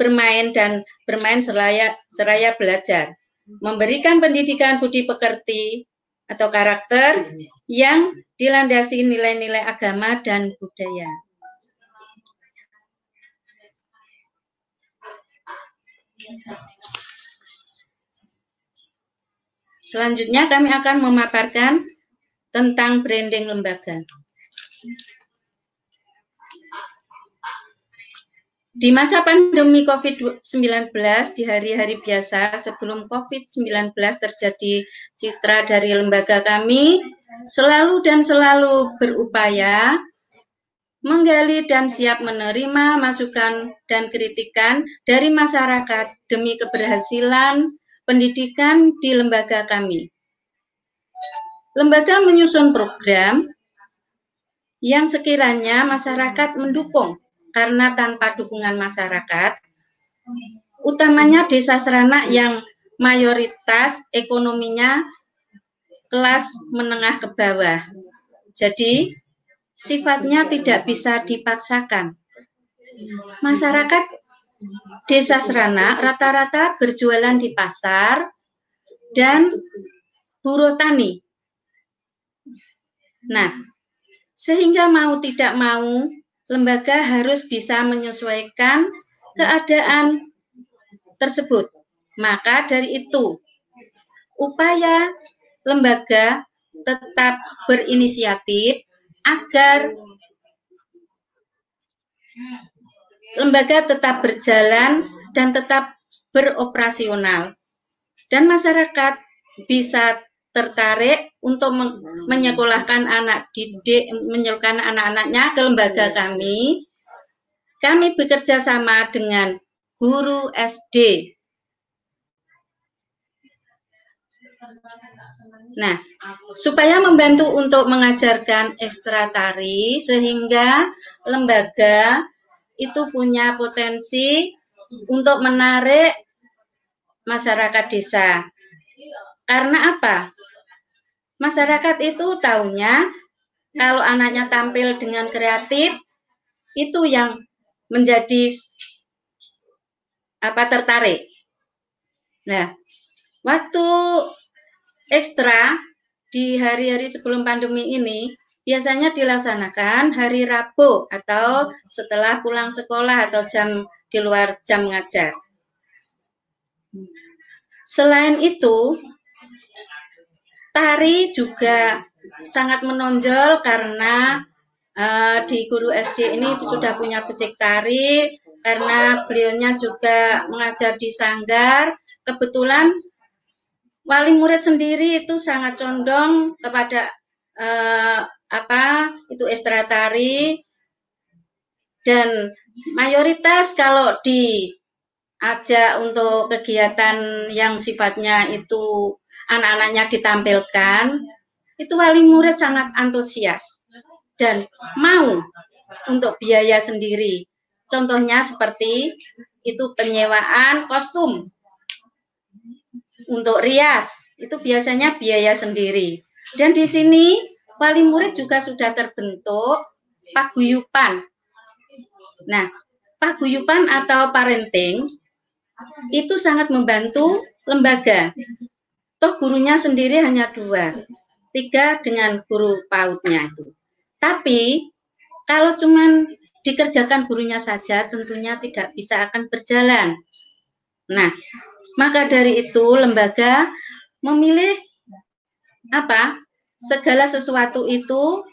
bermain dan bermain seraya belajar. Memberikan pendidikan budi pekerti atau karakter yang dilandasi nilai-nilai agama dan budaya. Selanjutnya kami akan memaparkan tentang branding lembaga. Di masa pandemi COVID-19, di hari-hari biasa sebelum COVID-19 terjadi, citra dari lembaga kami selalu berupaya menggali dan siap menerima masukan dan kritikan dari masyarakat demi keberhasilan pendidikan di lembaga kami. Lembaga menyusun program yang sekiranya masyarakat mendukung. Karena tanpa dukungan masyarakat, utamanya Desa Sranak yang mayoritas ekonominya kelas menengah ke bawah. Jadi, sifatnya tidak bisa dipaksakan. Masyarakat Desa Sranak rata-rata berjualan di pasar dan buruh tani. Nah, sehingga mau tidak mau, lembaga harus bisa menyesuaikan keadaan tersebut. Maka dari itu, upaya lembaga tetap berinisiatif agar lembaga tetap berjalan dan tetap beroperasional. Dan masyarakat bisa tertarik untuk menyekolahkan anak didik, menyekolahkan anak-anaknya ke lembaga kami. Kami bekerja sama dengan guru SD. Nah, supaya membantu untuk mengajarkan ekstra tari sehingga lembaga itu punya potensi untuk menarik masyarakat desa. Karena apa? Masyarakat itu taunya kalau anaknya tampil dengan kreatif, itu yang menjadi tertarik. Nah, waktu ekstra di hari-hari sebelum pandemi ini biasanya dilaksanakan hari Rabu atau setelah pulang sekolah atau jam di luar jam ngajar. Selain itu, tari juga sangat menonjol karena di guru SD ini sudah punya besik tari, karena beliaunya juga mengajar di sanggar. Kebetulan wali murid sendiri itu sangat condong kepada ekstra tari, dan mayoritas kalau diajak untuk kegiatan yang sifatnya itu anak-anaknya ditampilkan, itu wali murid sangat antusias dan mau untuk biaya sendiri. Contohnya seperti itu penyewaan kostum untuk rias, itu biasanya biaya sendiri. Dan di sini wali murid juga sudah terbentuk paguyupan. Nah, paguyupan atau parenting itu sangat membantu lembaga. Toh gurunya sendiri hanya 2, 3 dengan guru PAUD-nya itu. Tapi kalau cuman dikerjakan gurunya saja tentunya tidak bisa akan berjalan. Nah, maka dari itu lembaga memilih segala sesuatu itu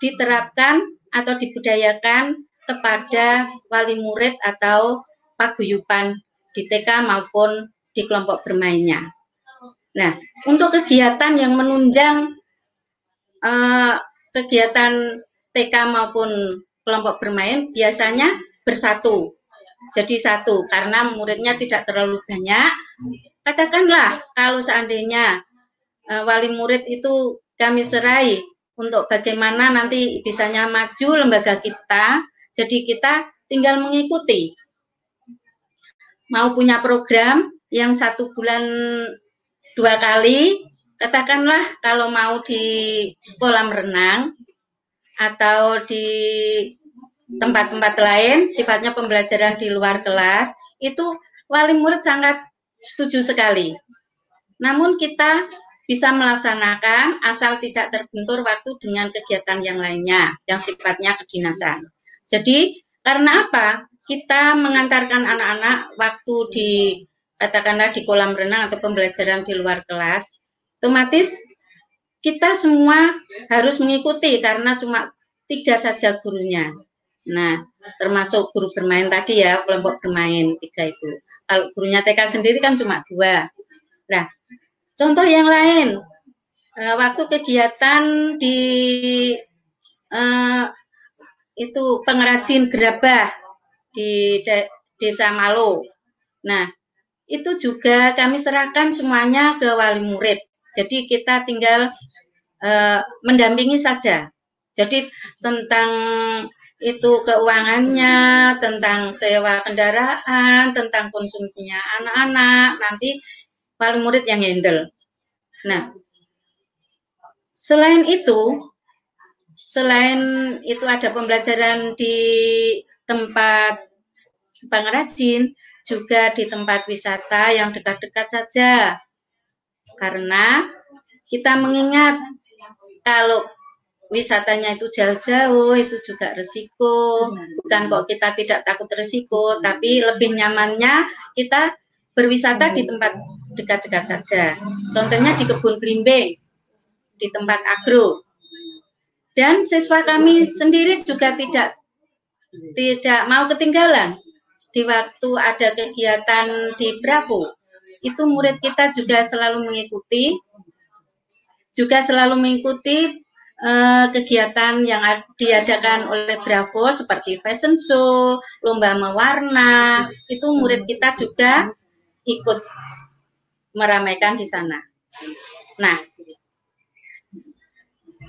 diterapkan atau dibudayakan kepada wali murid atau paguyupan di TK maupun di kelompok bermainnya. Nah, untuk kegiatan yang menunjang kegiatan TK maupun kelompok bermain biasanya bersatu. Jadi satu, karena muridnya tidak terlalu banyak. Katakanlah kalau seandainya wali murid itu kami serai untuk bagaimana nanti bisanya maju lembaga kita, jadi kita tinggal mengikuti. Mau punya program yang 1 bulan 2 kali, katakanlah kalau mau di kolam renang atau di tempat-tempat lain, sifatnya pembelajaran di luar kelas, itu wali murid sangat setuju sekali. Namun kita bisa melaksanakan asal tidak terbentur waktu dengan kegiatan yang lainnya, yang sifatnya kedinasan. Jadi, karena apa? Kita mengantarkan anak-anak waktu di katakanlah di kolam renang atau pembelajaran di luar kelas, otomatis kita semua harus mengikuti karena cuma 3 saja gurunya. Nah, termasuk guru bermain tadi ya, kelompok bermain 3 itu. Kalau gurunya TK sendiri kan cuma 2. Nah, contoh yang lain, waktu kegiatan di itu pengrajin gerabah di Desa Malo. Nah, itu juga kami serahkan semuanya ke wali murid. Jadi kita tinggal mendampingi saja. Jadi tentang itu keuangannya, tentang sewa kendaraan, tentang konsumsinya anak-anak, nanti wali murid yang handle. Nah, selain itu ada pembelajaran di tempat pengrajin, juga di tempat wisata yang dekat-dekat saja. Karena kita mengingat kalau wisatanya itu jauh-jauh, itu juga resiko. Bukan kok kita tidak takut resiko, tapi lebih nyamannya kita berwisata di tempat dekat-dekat saja. Contohnya di Kebun Berimbing, di tempat agro. Dan siswa kami sendiri juga tidak mau ketinggalan. Di waktu ada kegiatan di Bravo, itu murid kita juga selalu mengikuti, kegiatan yang diadakan oleh Bravo seperti fashion show, lomba mewarna, itu murid kita juga ikut meramaikan di sana. Nah,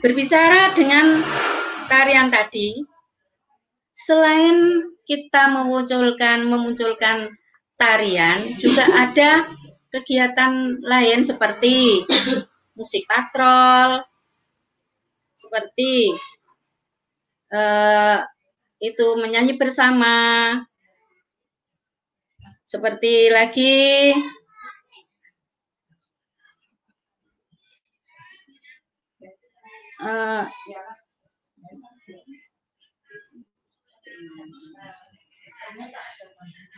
berbicara dengan tarian tadi, selain kita memunculkan tarian, juga ada kegiatan lain seperti musik patrol, seperti itu menyanyi bersama, seperti lagi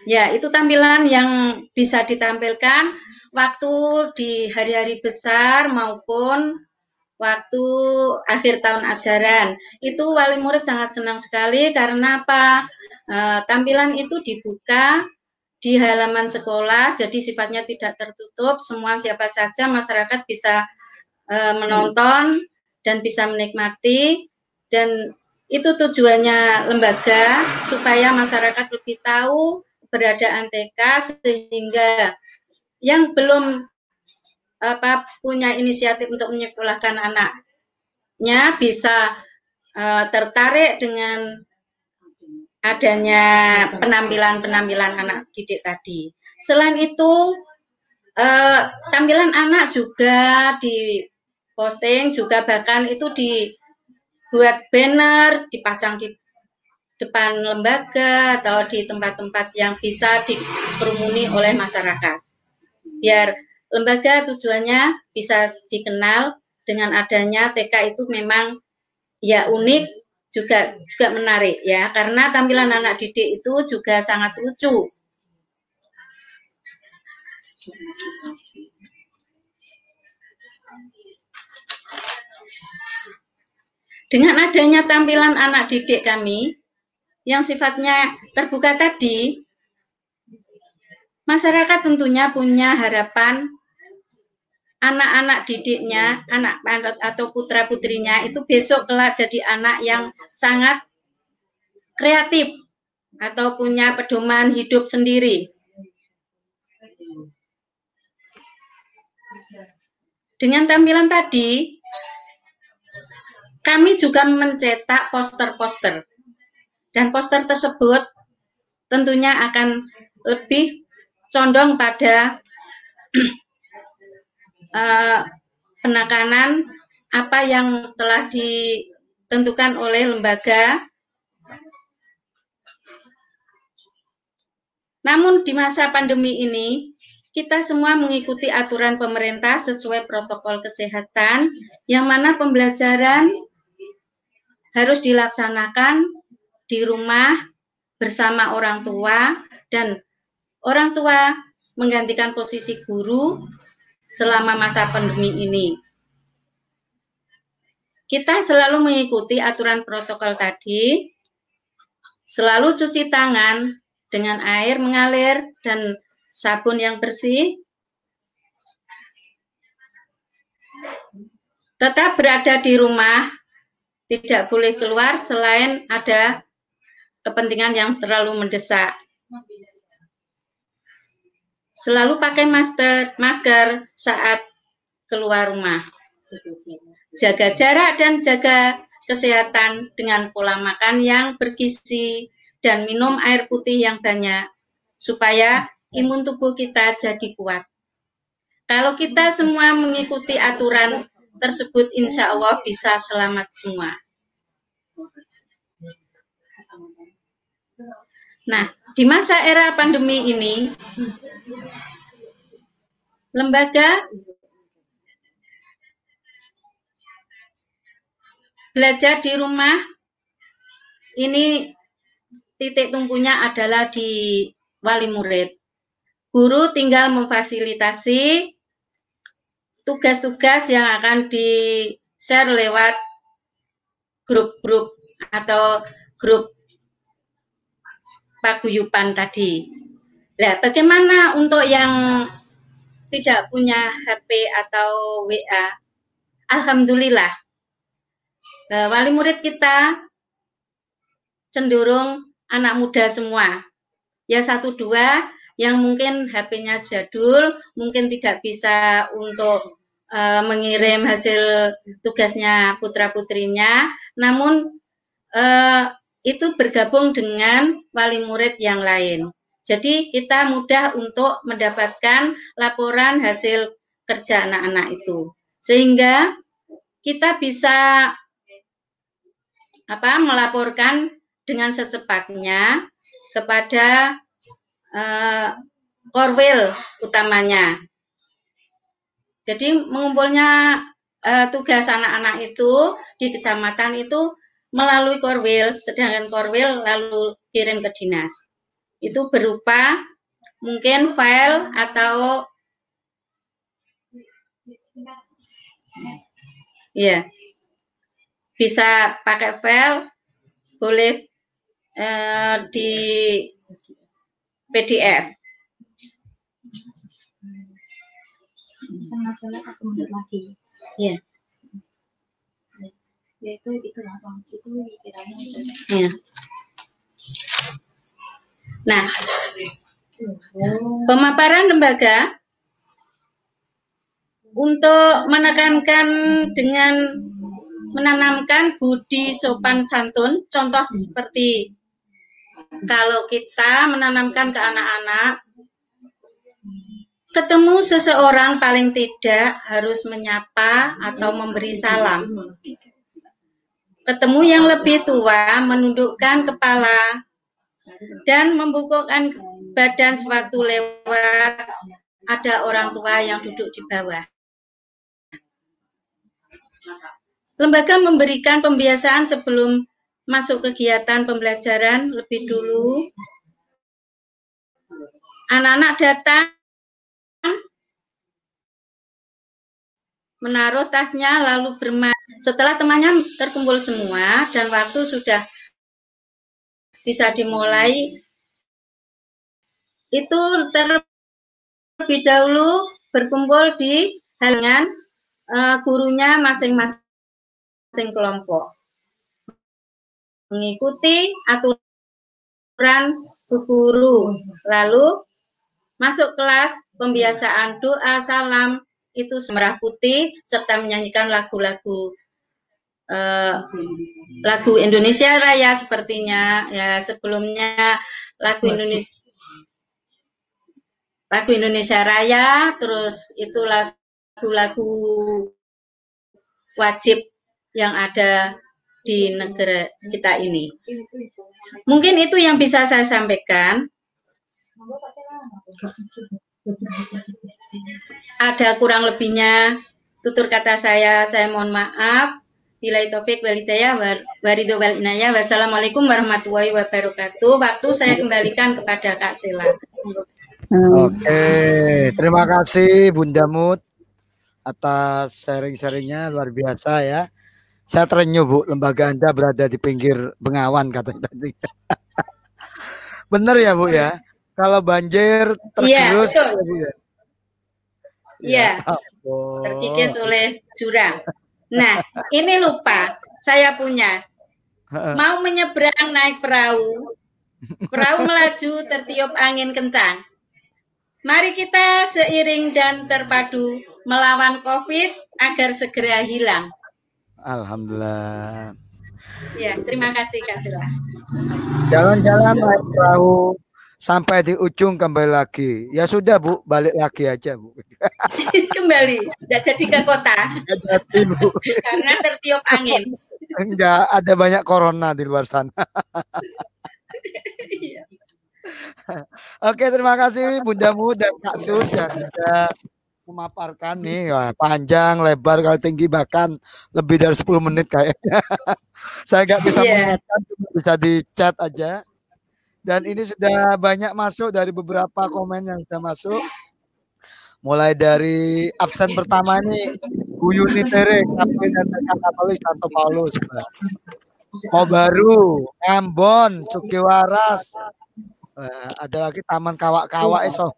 ya, itu tampilan yang bisa ditampilkan waktu di hari-hari besar maupun waktu akhir tahun ajaran. Itu wali murid sangat senang sekali karena apa? Tampilan itu dibuka di halaman sekolah, jadi sifatnya tidak tertutup, semua siapa saja masyarakat bisa menonton dan bisa menikmati. Dan itu tujuannya lembaga supaya masyarakat lebih tahu keberadaan TK, sehingga yang belum punya inisiatif untuk menyekolahkan anaknya bisa tertarik dengan adanya penampilan-penampilan anak didik tadi. Selain itu, tampilan anak juga di posting, juga bahkan itu dibuat banner, dipasang di depan lembaga atau di tempat-tempat yang bisa dikerumuni oleh masyarakat. Biar lembaga tujuannya bisa dikenal dengan adanya TK itu memang ya unik juga menarik ya, karena tampilan anak didik itu juga sangat lucu. Dengan adanya tampilan anak didik kami yang sifatnya terbuka tadi, masyarakat tentunya punya harapan anak-anak didiknya, anak atau putra-putrinya itu besok kelak jadi anak yang sangat kreatif atau punya pedoman hidup sendiri. Dengan tampilan tadi, kami juga mencetak poster-poster. Dan poster tersebut tentunya akan lebih condong pada penekanan apa yang telah ditentukan oleh lembaga. Namun di masa pandemi ini, kita semua mengikuti aturan pemerintah sesuai protokol kesehatan, yang mana pembelajaran harus dilaksanakan di rumah bersama orang tua, dan orang tua menggantikan posisi guru selama masa pandemi ini. Kita selalu mengikuti aturan protokol tadi, selalu cuci tangan dengan air mengalir dan sabun yang bersih, tetap berada di rumah, tidak boleh keluar selain ada kepentingan yang terlalu mendesak. Selalu pakai masker saat keluar rumah. Jaga jarak dan jaga kesehatan dengan pola makan yang bergizi dan minum air putih yang banyak, supaya imun tubuh kita jadi kuat. Kalau kita semua mengikuti aturan tersebut, insya Allah bisa selamat semua. Nah, di masa era pandemi ini, lembaga belajar di rumah ini titik tumpunya adalah di wali murid. Guru tinggal memfasilitasi tugas-tugas yang akan di-share lewat grup-grup atau grup paguyuban tadi. Nah, bagaimana untuk yang tidak punya HP atau WA? Alhamdulillah, wali murid kita cenderung anak muda semua. Ya, satu dua yang mungkin HP-nya jadul, mungkin tidak bisa untuk mengirim hasil tugasnya putra-putrinya, namun itu bergabung dengan wali murid yang lain. Jadi kita mudah untuk mendapatkan laporan hasil kerja anak-anak itu. Sehingga kita bisa melaporkan dengan secepatnya kepada korwil utamanya. Jadi mengumpulnya tugas anak-anak itu di kecamatan itu melalui korwil, sedangkan korwil lalu kirim ke dinas. Itu berupa mungkin file atau ya, bisa pakai file, boleh di PDF. Masalah aku mundur lagi. Ya. Yaitu langsung itu kiranya itu. Ya. Nah, pemaparan lembaga untuk menekankan dengan menanamkan budi sopan santun, contoh seperti kalau kita menanamkan ke anak-anak, ketemu seseorang paling tidak harus menyapa atau memberi salam. Ketemu yang lebih tua, menundukkan kepala dan membungkukkan badan sewaktu lewat ada orang tua yang duduk di bawah. Lembaga memberikan pembiasaan sebelum masuk kegiatan pembelajaran lebih dulu. Anak-anak datang, menaruh tasnya lalu bermain. Setelah temannya terkumpul semua dan waktu sudah bisa dimulai, itu terlebih dahulu berkumpul di halangan gurunya masing-masing kelompok, mengikuti aturan guru, lalu masuk kelas. Pembiasaan doa, salam itu merah putih serta menyanyikan lagu-lagu lagu Indonesia Raya sepertinya ya, sebelumnya lagu Indonesia Raya, terus itu lagu-lagu wajib yang ada di negara kita ini. Mungkin itu yang bisa saya sampaikan. Ada kurang lebihnya tutur kata saya mohon maaf. Billahi taufik wal hidayah wa ridho wal inayah. Wassalamualaikum warahmatullahi wabarakatuh. Waktu saya kembalikan kepada Kak Sela. Oke, terima kasih Bunda Mut atas sharing-sharingnya, luar biasa ya. Saya terenyuh Bu, lembaga Anda berada di pinggir Bengawan katanya tadi. Bener ya Bu ya? Kalau banjir tergerus ya, terkikis oleh jurang. Nah, ini lupa saya punya. Mau menyeberang naik perahu. Perahu melaju tertiup angin kencang. Mari kita seiring dan terpadu melawan COVID agar segera hilang. Alhamdulillah. Ya, terima kasih Kak Sila. Jalan-jalan naik perahu sampai di ujung kembali lagi. Ya sudah Bu, balik lagi aja Bu. Kembali, nggak jadi ke kota. Nggak jadi Bu. Karena tertiup angin. Enggak, ada banyak corona di luar sana. Oke, terima kasih Bunda Mu dan Kak Sus yang sudah memaparkan nih. Wah, panjang, lebar, kalau tinggi bahkan lebih dari 10 menit kayaknya. Saya nggak bisa mengatakan, bisa di chat aja. Dan ini sudah banyak masuk dari beberapa komen yang sudah masuk. Mulai dari absen pertama ini Bu Yunitere, Kapten dan Katolik Santo Paulus. Mau baru, Ambon, Sukiwaras. Ada lagi Taman Kawak-Kawak esok.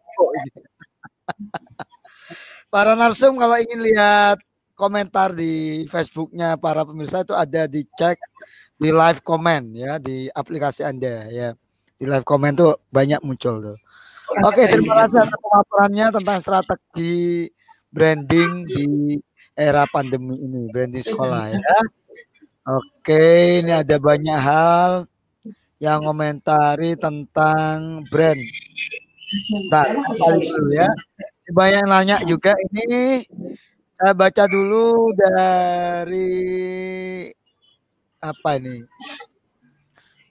Para narsum kalau ingin lihat komentar di Facebooknya para pemirsa itu ada, dicek di live comment ya di aplikasi Anda ya. Di live comment tuh banyak muncul tuh. Oke, terima kasih atas pemaparannya tentang strategi branding di era pandemi ini, branding sekolah ya. Oke, ini ada banyak hal yang komentari tentang brand. Bentar, balik dulu ya. Banyak yang nanya juga ini. Saya baca dulu dari apa ini?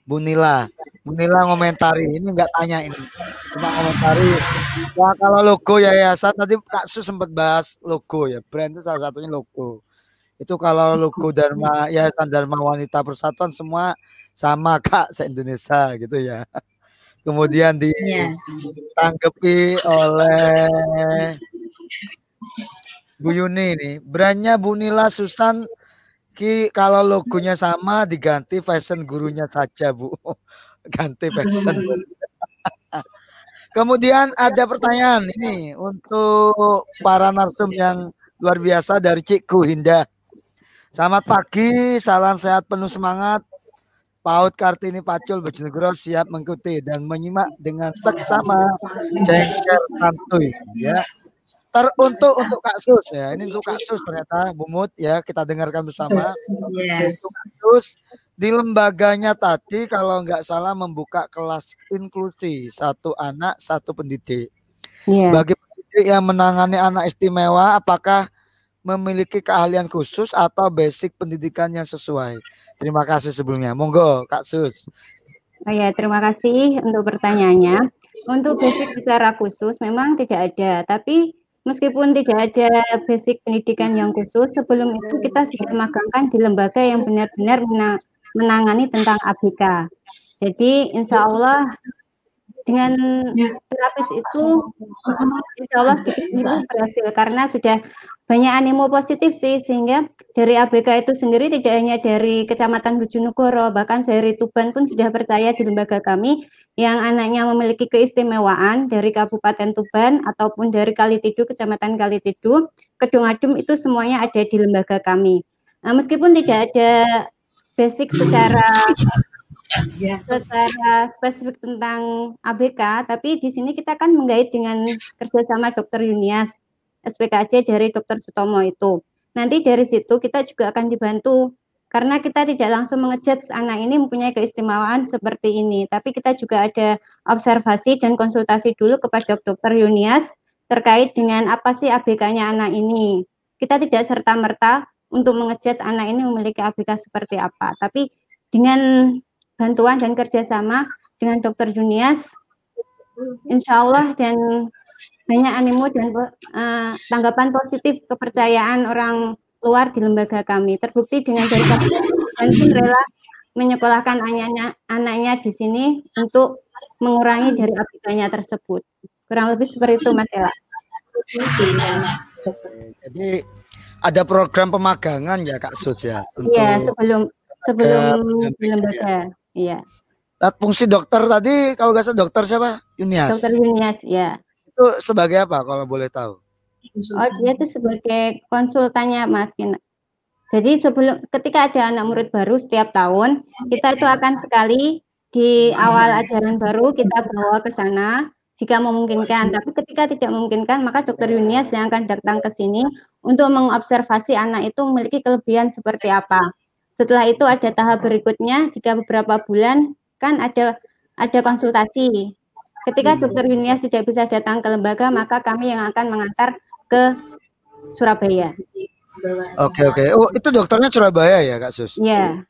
Bu Nila ngomentari, ini enggak tanya ini, cuma ngomentari. Nah, kalau logo yayasan, tadi Kak Sus sempat bahas logo ya, brand itu salah satunya logo. Itu kalau logo Dharma, Yayasan Dharma Wanita Persatuan semua sama Kak, se-Indonesia gitu ya. Kemudian ditanggapi oleh Bu Yuni nih, brandnya Bu Nila Susan Ki, kalau logonya sama diganti fashion gurunya saja Bu, ganti fashion. Kemudian ada pertanyaan ini untuk para narsum yang luar biasa dari Cikku Hinda. Selamat pagi, salam sehat penuh semangat. PAUD Kartini Pacul Bojonegoro siap mengikuti dan menyimak dengan seksama Cengker Santuy ya. Untuk Kak Sus ya, ini untuk Kak Sus ternyata Bumut ya, kita dengarkan bersama. Yes. Untuk Kak Sus Di lembaganya tadi kalau nggak salah membuka kelas inklusi, satu anak satu pendidik. Yeah. Bagi pendidik yang menangani anak istimewa, apakah memiliki keahlian khusus atau basic pendidikan yang sesuai? Terima kasih sebelumnya. Monggo Kak Sus. Oh ya, terima kasih untuk pertanyaannya. Untuk basic secara khusus memang tidak ada, tapi meskipun tidak ada basic pendidikan yang khusus, sebelum itu kita sudah magangkan di lembaga yang benar-benar menangani tentang ABK. Jadi insya Allah dengan terapis itu, insya Allah sedikit berhasil karena sudah banyak animo positif sih, sehingga dari ABK itu sendiri tidak hanya dari Kecamatan Bojonegoro, bahkan dari Tuban pun sudah percaya di lembaga kami yang anaknya memiliki keistimewaan dari Kabupaten Tuban ataupun dari Kalitidu, Kecamatan Kalitidu, Kedungadem, itu semuanya ada di lembaga kami. Nah, meskipun tidak ada basic secara spesifik tentang ABK, tapi di sini kita kan menggait dengan kerjasama Dr. Yunias, SPKJ dari dr. Soetomo itu. Nanti dari situ kita juga akan dibantu, karena kita tidak langsung mengejudge anak ini mempunyai keistimewaan seperti ini, tapi kita juga ada observasi dan konsultasi dulu kepada Dr. Yunias terkait dengan apa sih ABK-nya anak ini. Kita tidak serta-merta untuk mengejudge anak ini memiliki ABK seperti apa, tapi dengan bantuan dan kerjasama dengan Dr. Yunias, insya Allah, dan banyak animo dan tanggapan positif, kepercayaan orang luar di lembaga kami terbukti dengan dari dan pun rela menyekolahkan anaknya di sini untuk mengurangi dari aplikasinya tersebut. Kurang lebih seperti itu, Mas Ela. Jadi ada program pemagangan ya, Kak Sus ya? Iya, sebelum di lembaga. Iya. Fungsi dokter tadi kalau nggak salah dokter siapa? Yunias. Dokter Yunias, ya. Itu sebagai apa kalau boleh tahu? Oh, dia itu sebagai konsultannya Mas Kina. Jadi ketika ada anak murid baru setiap tahun, kita itu akan sekali di awal ajaran baru kita bawa ke sana jika memungkinkan. Tapi ketika tidak memungkinkan, maka Dr. Yunias yang akan datang ke sini untuk mengobservasi anak itu memiliki kelebihan seperti apa. Setelah itu ada tahap berikutnya, jika beberapa bulan kan ada konsultasi. Ketika Dr. Yunias tidak bisa datang ke lembaga, maka kami yang akan mengantar ke Surabaya. Oke. Oh, itu dokternya Surabaya ya, Kak Sus? Iya.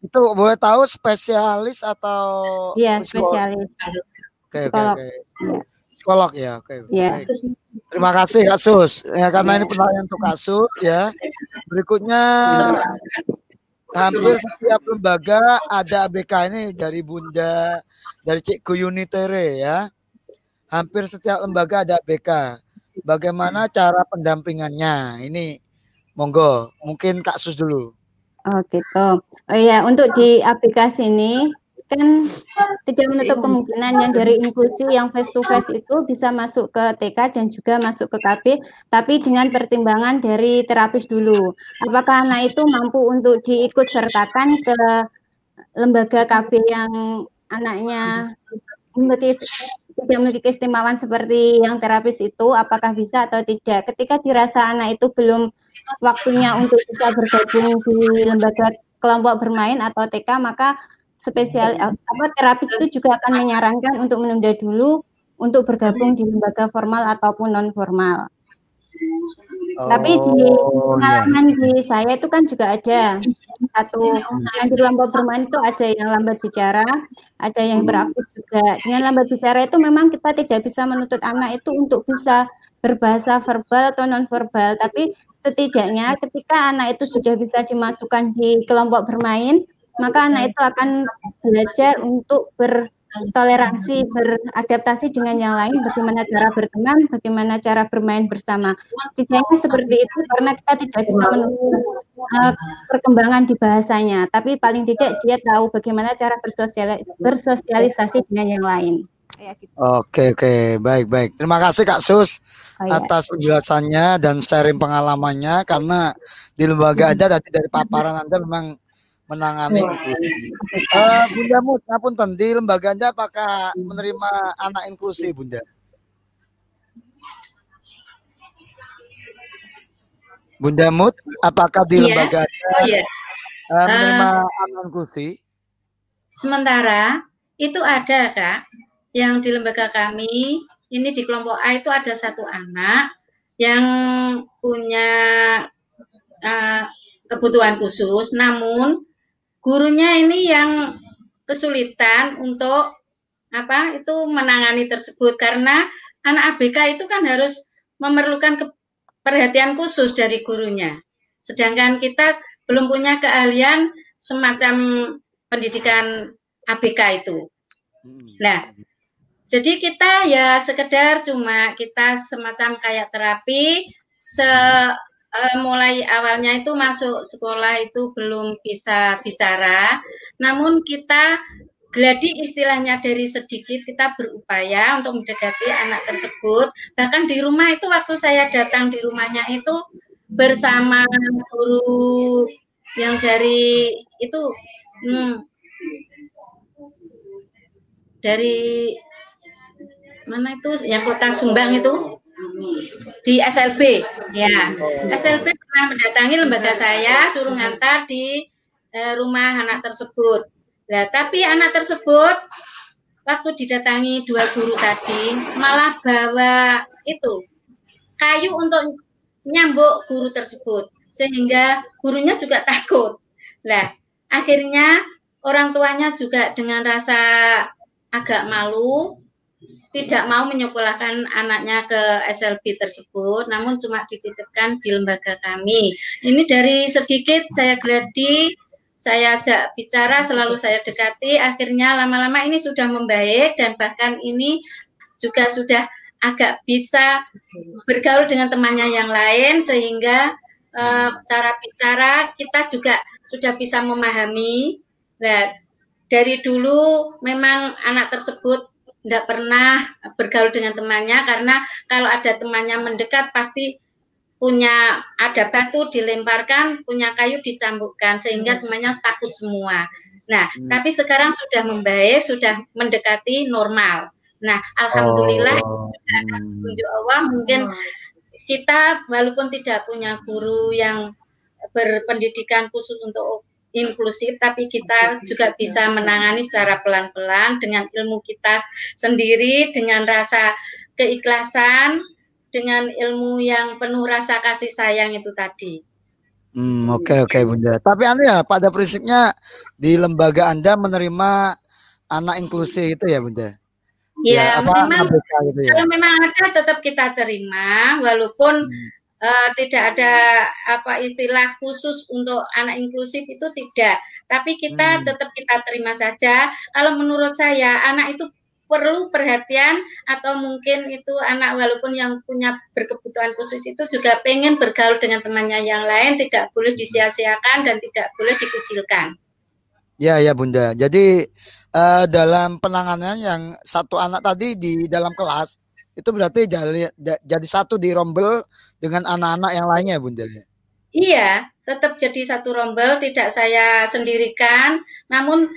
Itu boleh tahu spesialis atau? Iya, spesialis. Oke. Psikolog ya, oke. Yeah. Terima kasih Kak Sus. Ya, karena ini pertanyaan untuk Kak Sus ya. Berikutnya, hampir setiap lembaga ada ABK ini, dari Bunda, dari Cikgu Yuni Tere ya. Hampir setiap lembaga ada ABK. Bagaimana cara pendampingannya? Ini monggo, mungkin Kak Sus dulu. Oh gitu. Oh iya, untuk di ABK sini kan tidak menutup kemungkinan yang dari inklusi yang face to face itu bisa masuk ke TK dan juga masuk ke KB, tapi dengan pertimbangan dari terapis dulu. Apakah anak itu mampu untuk diikut sertakan ke lembaga KB yang anaknya tidak memiliki keistimewaan seperti yang terapis itu, apakah bisa atau tidak. Ketika dirasa anak itu belum waktunya untuk bisa bergabung di lembaga kelompok bermain atau TK, maka spesial terapis itu juga akan menyarankan untuk menunda dulu untuk bergabung di lembaga formal ataupun non formal. Tapi di pengalaman di saya itu kan juga ada satu yang di kelompok bermain itu ada yang lambat bicara, ada yang beraktif juga. Dengan lambat bicara itu memang kita tidak bisa menuntut anak itu untuk bisa berbahasa verbal atau non verbal, tapi setidaknya ketika anak itu sudah bisa dimasukkan di kelompok bermain, maka anak itu akan belajar untuk bertoleransi, beradaptasi dengan yang lain, bagaimana cara berteman, bagaimana cara bermain bersama. Tidaknya seperti itu, karena kita tidak bisa menunggu perkembangan di bahasanya, tapi paling tidak dia tahu bagaimana cara bersosialisasi dengan yang lain. Oke, baik. Terima kasih Kak Sus atas penjelasannya dan sharing pengalamannya, karena di lembaga ada tadi dari paparan Anda memang menangani. Bunda Mutiatin, di lembaga Anda apakah menerima anak inklusi, Bunda? Bunda Mut, apakah di lembaga Anda menerima amungusi? Sementara itu ada, Kak, yang di lembaga kami, ini di kelompok A itu ada satu anak yang punya kebutuhan khusus, namun gurunya ini yang kesulitan untuk itu menangani tersebut, karena anak ABK itu kan harus memerlukan perhatian khusus dari gurunya. Sedangkan kita belum punya keahlian semacam pendidikan ABK itu. Nah, jadi kita ya sekedar cuma kita semacam kayak terapi, mulai awalnya itu masuk sekolah itu belum bisa bicara, namun kita gladi istilahnya dari sedikit, kita berupaya untuk mendekati anak tersebut. Bahkan di rumah itu waktu saya datang di rumahnya itu bersama guru yang dari itu dari mana itu yang kota Sumbang itu di SLB ya. SLB pernah mendatangi lembaga saya, suruh ngantar di rumah anak tersebut. Nah, tapi anak tersebut waktu didatangi dua guru tadi malah bawa itu kayu untuk nyambuk guru tersebut, sehingga gurunya juga takut. Nah, akhirnya orang tuanya juga dengan rasa agak malu tidak mau menyekolahkan anaknya ke SLB tersebut, namun cuma dititipkan di lembaga kami. Ini dari sedikit saya geladi, saya ajak bicara, selalu saya dekati, akhirnya lama-lama ini sudah membaik, dan bahkan ini juga sudah agak bisa bergaul dengan temannya yang lain, sehingga cara bicara kita juga sudah bisa memahami. Nah, dari dulu memang anak tersebut tidak pernah bergaul dengan temannya, karena kalau ada temannya mendekat pasti punya, ada batu dilemparkan, punya kayu dicambukkan, sehingga temannya takut semua. Nah, tapi sekarang sudah membaik, sudah mendekati normal. Nah, alhamdulillah juga atas petunjuk Allah, mungkin kita walaupun tidak punya guru yang berpendidikan khusus untuk inklusif, tapi kita juga bisa menangani secara pelan-pelan dengan ilmu kita sendiri, dengan rasa keikhlasan, dengan ilmu yang penuh rasa kasih sayang itu tadi. Oke, Bunda. Tapi Anda ya pada prinsipnya di lembaga Anda menerima anak inklusi itu ya, Bunda? Ya, kalau memang ada tetap kita terima, walaupun tidak ada istilah khusus untuk anak inklusif itu tidak. Tapi kita tetap kita terima saja. Kalau menurut saya anak itu perlu perhatian, atau mungkin itu anak walaupun yang punya berkebutuhan khusus itu juga pengen bergaul dengan temannya yang lain, tidak boleh disia-siakan dan tidak boleh dikucilkan. Ya Bunda. Jadi dalam penanganan yang satu anak tadi di dalam kelas itu berarti jadi satu di rombel dengan anak-anak yang lainnya, Bunda. Iya, tetap jadi satu rombel, tidak saya sendirikan, namun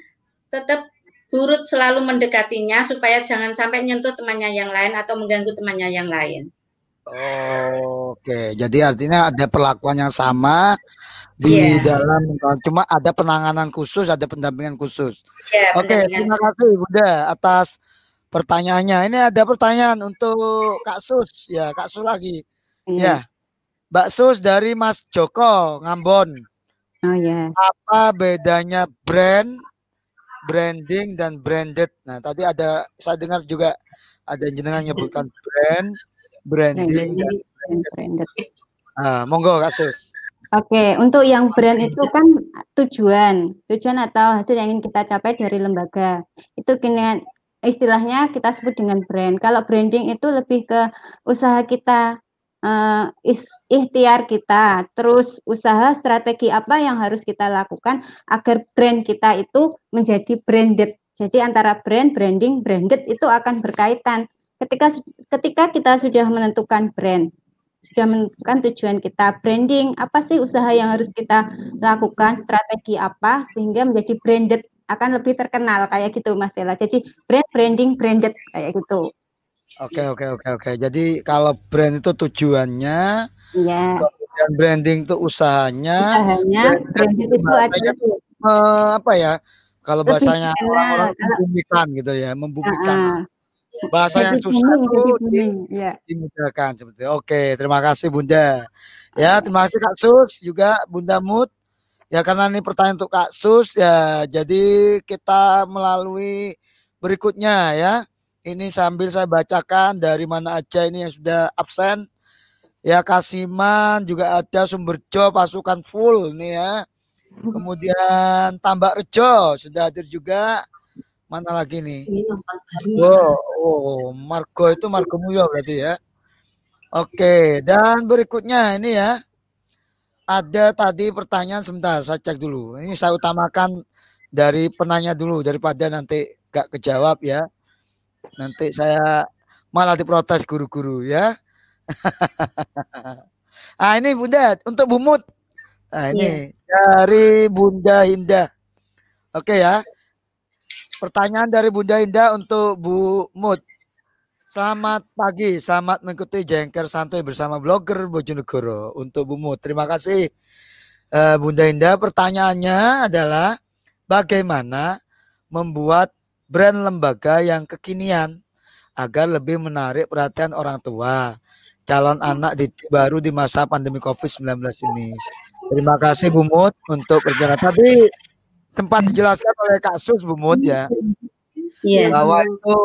tetap turut selalu mendekatinya supaya jangan sampai nyentuh temannya yang lain atau mengganggu temannya yang lain. Oke, jadi artinya ada perlakuan yang sama di dalam, cuma ada penanganan khusus, ada pendampingan khusus. Yeah, oke, terima kasih Bunda atas pertanyaannya. Ini ada pertanyaan untuk Kak Sus, ya Kak Sus lagi. Ya, Mbak Sus dari Mas Joko Ngambon. Oh ya. Apa bedanya branding dan branded? Nah, tadi ada, saya dengar juga ada jenengan menyebutkan branding dan branded. Monggo Kak Sus. Oke, untuk yang brand itu kan tujuan atau hasil yang ingin kita capai dari lembaga. Itu kini istilahnya kita sebut dengan brand. Kalau branding itu lebih ke usaha kita, ikhtiar kita, terus usaha strategi apa yang harus kita lakukan agar brand kita itu menjadi branded. Jadi antara brand, branding, branded itu akan berkaitan. Ketika kita sudah menentukan brand, sudah menentukan tujuan kita, branding apa sih usaha yang harus kita lakukan, strategi apa sehingga menjadi branded, akan lebih terkenal kayak gitu Mas Ella. Jadi brand, branding, branded kayak gitu. Oke. Jadi kalau brand itu tujuannya, Dan branding itu usahanya. Branding itu artinya apa ya? Kalau bahasanya orang-orang membumikan gitu ya, membumikan. Bahasa yang susah itu dimudahkan seperti. Oke, terima kasih Bunda. Ya, terima kasih Kak Sus juga Bunda Mut. Ya, karena ini pertanyaan untuk Kak Sus ya, jadi kita melalui berikutnya ya. Ini sambil saya bacakan dari mana aja ini yang sudah absen. Ya, Kasiman juga ada, Sumberjo pasukan full nih ya. Kemudian Tambak Rejo sudah hadir juga. Mana lagi nih? Margo itu Margo Muyo berarti ya. Oke, dan berikutnya ini ya. Ada tadi pertanyaan sebentar, saya cek dulu. Ini saya utamakan dari penanya dulu daripada nanti gak kejawab ya. Nanti saya malah diprotes guru-guru ya. Ah, ini Bunda untuk Bumut. Nah, ini dari Bunda Indah. Oke ya. Pertanyaan dari Bunda Indah untuk Bu Mut. Selamat pagi, selamat mengikuti Cengker Santuy bersama Blogger Bojonegoro untuk Bu Mut. Terima kasih Bunda Indah. Pertanyaannya adalah bagaimana membuat brand lembaga yang kekinian agar lebih menarik perhatian orang tua, calon anak baru di masa pandemi COVID-19 ini. Terima kasih Bu Mut untuk perjalanan tadi. Sempat dijelaskan oleh Kak Sus Bu Mut ya, bahwa itu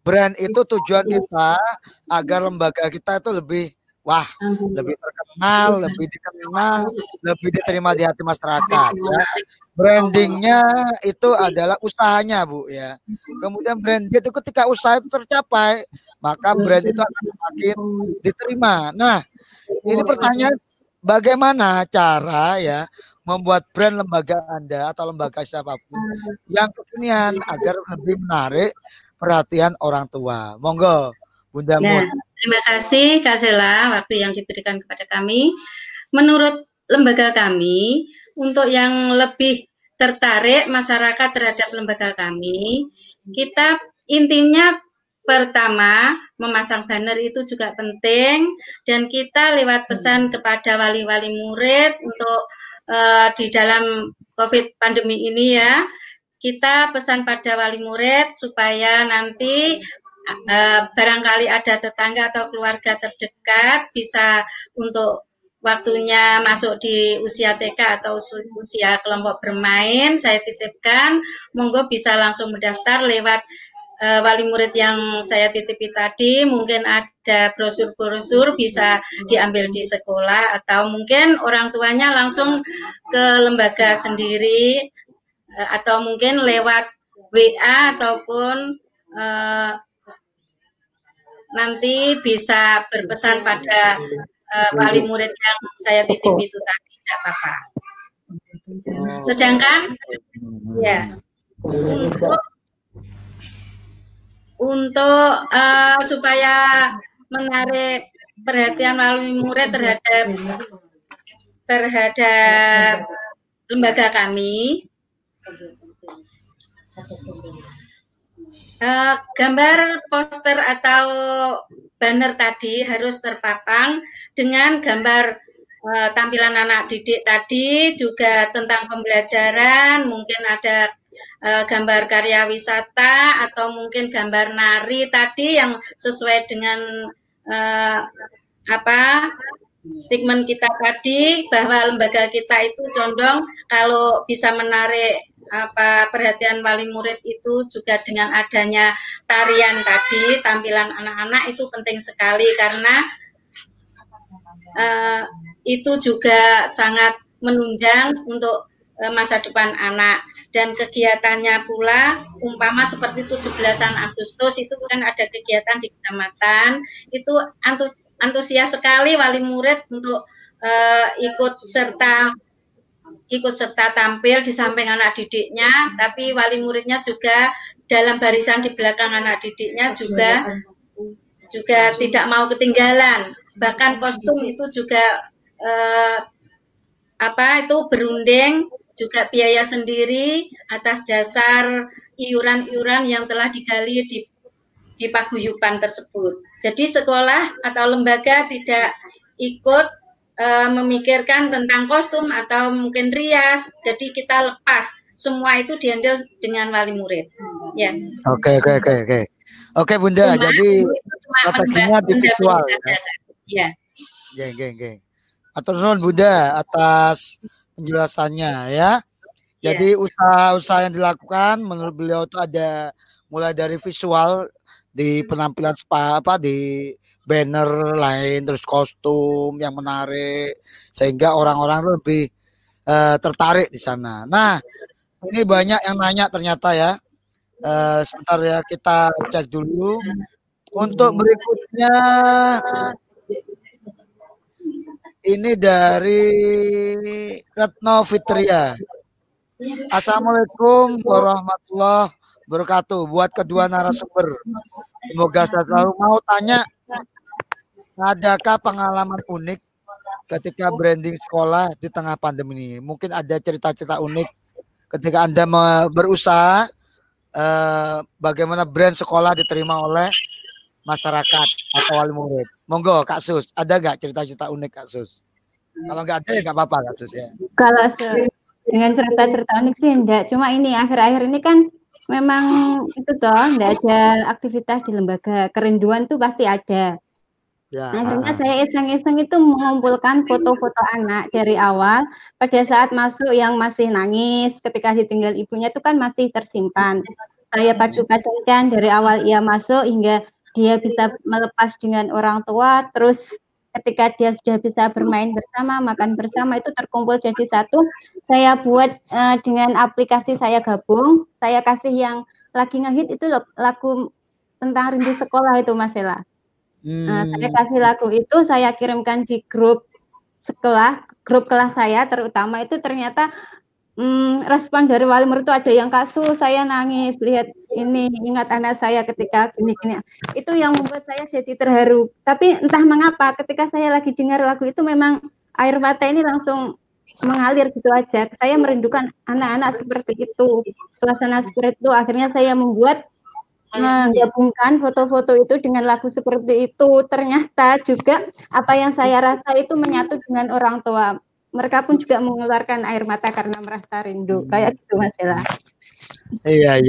brand itu tujuan kita agar lembaga kita itu lebih lebih terkenal, lebih dikenal, lebih diterima di hati masyarakat ya. Brandingnya itu adalah usahanya Bu ya. Kemudian brand itu ketika usaha itu tercapai, maka brand itu akan semakin diterima. Nah, ini pertanyaan bagaimana cara ya membuat brand lembaga Anda atau lembaga siapapun yang kekinian agar lebih menarik perhatian orang tua. Monggo, Bunda Mut. Terima kasih Kak Sela, waktu yang diberikan kepada kami. Menurut lembaga kami, untuk yang lebih tertarik masyarakat terhadap lembaga kami, kita intinya pertama, memasang banner itu juga penting, dan kita lewat pesan kepada wali-wali murid untuk di dalam COVID pandemi ini ya, kita pesan pada wali murid supaya nanti barangkali ada tetangga atau keluarga terdekat bisa untuk waktunya masuk di usia TK atau usia kelompok bermain, saya titipkan, monggo bisa langsung mendaftar lewat wali murid yang saya titipi tadi. Mungkin ada brosur-brosur bisa diambil di sekolah, atau mungkin orang tuanya langsung ke lembaga sendiri, atau mungkin lewat WA ataupun nanti bisa berpesan pada wali murid yang saya titipi itu tadi, tidak apa-apa. Sedangkan ya untuk supaya menarik perhatian wali murid terhadap lembaga kami, gambar poster atau banner tadi harus terpapang dengan gambar tampilan anak didik tadi, juga tentang pembelajaran, mungkin ada gambar karya wisata atau mungkin gambar nari tadi yang sesuai dengan statement kita tadi, bahwa lembaga kita itu condong kalau bisa menarik perhatian wali murid itu juga dengan adanya tarian tadi, tampilan anak-anak itu penting sekali, karena itu juga sangat menunjang untuk masa depan anak. Dan kegiatannya pula umpama seperti 17-an Agustus itu kan ada kegiatan di kecamatan, itu antusias sekali wali murid untuk ikut serta tampil di samping anak didiknya, tapi wali muridnya juga dalam barisan di belakang anak didiknya juga tidak mau ketinggalan. Bahkan kostum itu juga itu berunding juga biaya sendiri atas dasar iuran-iuran yang telah digali di paguyuban tersebut. Jadi sekolah atau lembaga tidak ikut memikirkan tentang kostum atau mungkin rias, jadi kita lepas semua itu dihandle dengan wali murid. Ya. Oke. Oke Bunda, cuma, jadi strateginya di virtual. Ya. Geng. Atur nuhun Bunda atas penjelasannya ya. Jadi usaha-usaha yang dilakukan menurut beliau itu ada mulai dari visual di penampilan spa apa di banner lain, terus kostum yang menarik sehingga orang-orang lebih tertarik di sana. Nah, ini banyak yang nanya ternyata ya. Sebentar ya, kita cek dulu. Untuk berikutnya ini dari Retno Fitria. Assalamualaikum warahmatullahi wabarakatuh. Buat kedua narasumber, semoga selalu mau tanya. Adakah pengalaman unik ketika branding sekolah di tengah pandemi ini? Mungkin ada cerita-cerita unik ketika Anda berusaha bagaimana brand sekolah diterima oleh masyarakat atau wali murid. Monggo Kak Sus, ada nggak cerita-cerita unik Kak Sus? Kalau nggak ada ya nggak apa-apa Kak Sus ya. Kalau dengan cerita-cerita unik sih enggak. Cuma ini akhir-akhir ini kan memang itu toh enggak ada aktivitas di lembaga. Kerinduan tuh pasti ada. Ya. Akhirnya saya iseng-iseng itu mengumpulkan foto-foto anak dari awal. Pada saat masuk yang masih nangis ketika ditinggal ibunya itu kan masih tersimpan. Saya padu-padankan dari awal ia masuk hingga dia bisa melepas dengan orang tua. Terus ketika dia sudah bisa bermain bersama, makan bersama itu terkumpul jadi satu. Saya buat dengan aplikasi saya gabung. Saya kasih yang lagi ngehit itu lagu tentang rindu sekolah itu Mas Ela. Saya kasih lagu itu, saya kirimkan di grup sekolah, grup kelas saya terutama itu ternyata respon dari wali murid itu ada yang kasus, saya nangis, lihat ini, ingat anak saya ketika gini-gini. Itu yang membuat saya jadi terharu. Tapi entah mengapa ketika saya lagi dengar lagu itu memang air mata ini langsung mengalir gitu aja. Saya merindukan anak-anak seperti itu, suasana seperti itu. Akhirnya saya membuat menggabungkan foto-foto itu dengan lagu seperti itu. Ternyata juga apa yang saya rasa itu menyatu dengan orang tua. Mereka pun juga mengeluarkan air mata karena merasa rindu. Kayak gitu Mas Ela. Iya.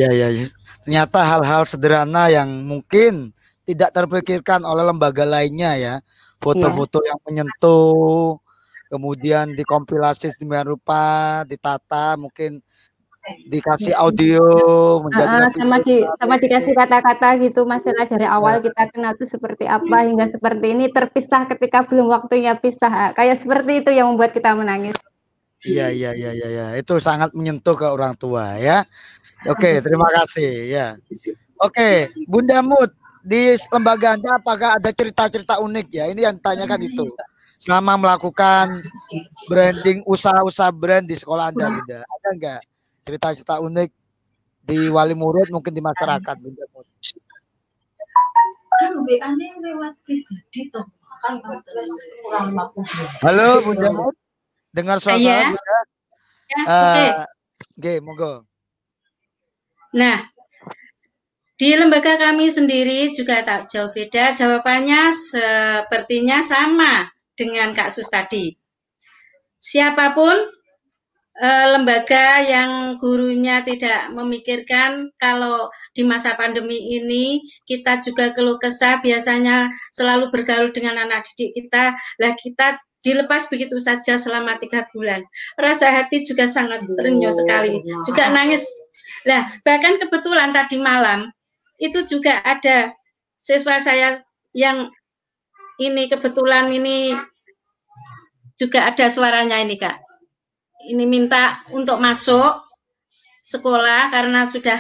Ternyata hal-hal sederhana yang mungkin tidak terpikirkan oleh lembaga lainnya ya. Foto-foto yang menyentuh, kemudian dikompilasi sedemikian rupa, ditata mungkin dikasih audio menjadi sama dikasih kata-kata gitu masalah dari awal kita kenal tuh seperti apa hingga seperti ini terpisah ketika belum waktunya pisah kayak seperti itu yang membuat kita menangis. Iya itu sangat menyentuh ke orang tua ya. Oke, terima kasih ya. Oke, Bunda Mut di lembaga Anda apakah ada cerita-cerita unik ya? Ini yang tanyakan itu. Selama melakukan branding usaha-usaha brand di sekolah Anda Bunda, ada enggak cerita-cerita unik di wali murid mungkin di masyarakat Bunda Mut? Halo Bunda Mut, dengar suara saya Bunda? Oke, monggo. Nah, di lembaga kami sendiri juga tak jauh beda jawabannya, sepertinya sama dengan Kak Sus tadi. Siapapun lembaga yang gurunya tidak memikirkan kalau di masa pandemi ini kita juga keluh kesah biasanya selalu bergaul dengan anak didik kita, lah kita dilepas begitu saja selama 3 bulan. Rasa hati juga sangat terenyuh sekali, juga nangis. Nah, bahkan kebetulan tadi malam itu juga ada siswa saya yang ini kebetulan ini juga ada suaranya ini Kak. Ini minta untuk masuk sekolah karena sudah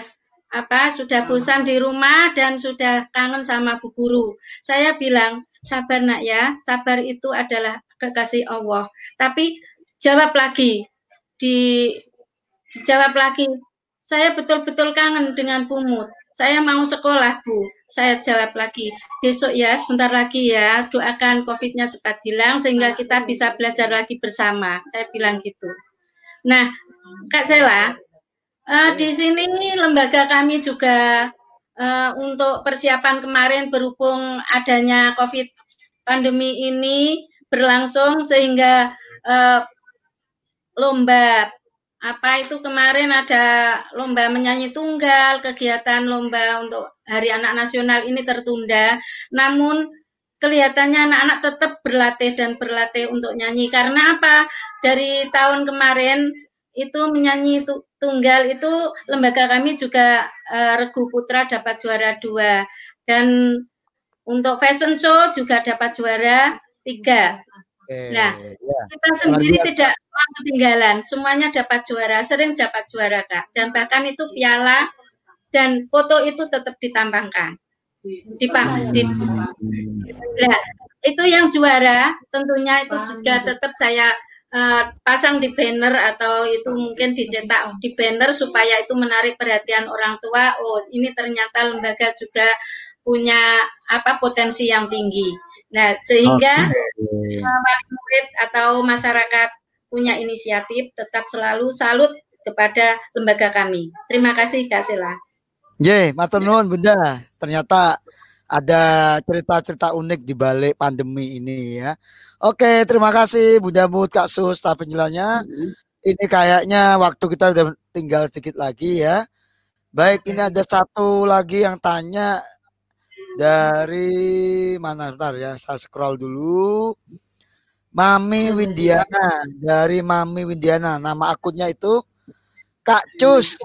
bosan di rumah dan sudah kangen sama bu guru. Saya bilang, sabar nak ya, sabar itu adalah kekasih Allah. Tapi dijawab lagi, saya betul-betul kangen dengan Pumut. Saya mau sekolah bu. Saya jawab lagi, besok ya, sebentar lagi ya, doakan COVID-nya cepat hilang sehingga kita bisa belajar lagi bersama. Saya bilang gitu. Nah, Kak Sela, di sini lembaga kami juga untuk persiapan kemarin berhubung adanya COVID pandemi ini berlangsung, sehingga lomba apa itu kemarin ada lomba menyanyi tunggal, kegiatan lomba untuk Hari Anak Nasional ini tertunda. Namun kelihatannya anak-anak tetap berlatih dan berlatih untuk nyanyi. Karena apa? Dari tahun kemarin itu menyanyi tunggal itu lembaga kami juga Regu Putra dapat juara 2, dan untuk fashion show juga dapat juara 3. Nah, kita sendiri tidak ketinggalan, semuanya dapat juara, sering dapat juara, Kak. Dan bahkan itu piala dan foto itu tetap ditambangkan. Nah, itu yang juara tentunya itu juga tetap saya pasang di banner, atau itu mungkin dicetak di banner supaya itu menarik perhatian orang tua. Oh, ini ternyata lembaga juga punya apa potensi yang tinggi. Nah, sehingga murid atau masyarakat punya inisiatif, tetap selalu salut kepada lembaga kami. Terima kasih, Kak Sela. Ye, matur nuwun, Bunda. Ternyata ada cerita-cerita unik di balik pandemi ini ya. Oke, terima kasih Bunda Mut, Kak Sus, staf penjelanya. Ini kayaknya waktu kita udah tinggal sedikit lagi ya. Baik, ini ada satu lagi yang tanya. Dari mana, bentar ya, saya scroll dulu. Mami Windiana, dari Mami Windiana, nama akunnya itu Kak Cus.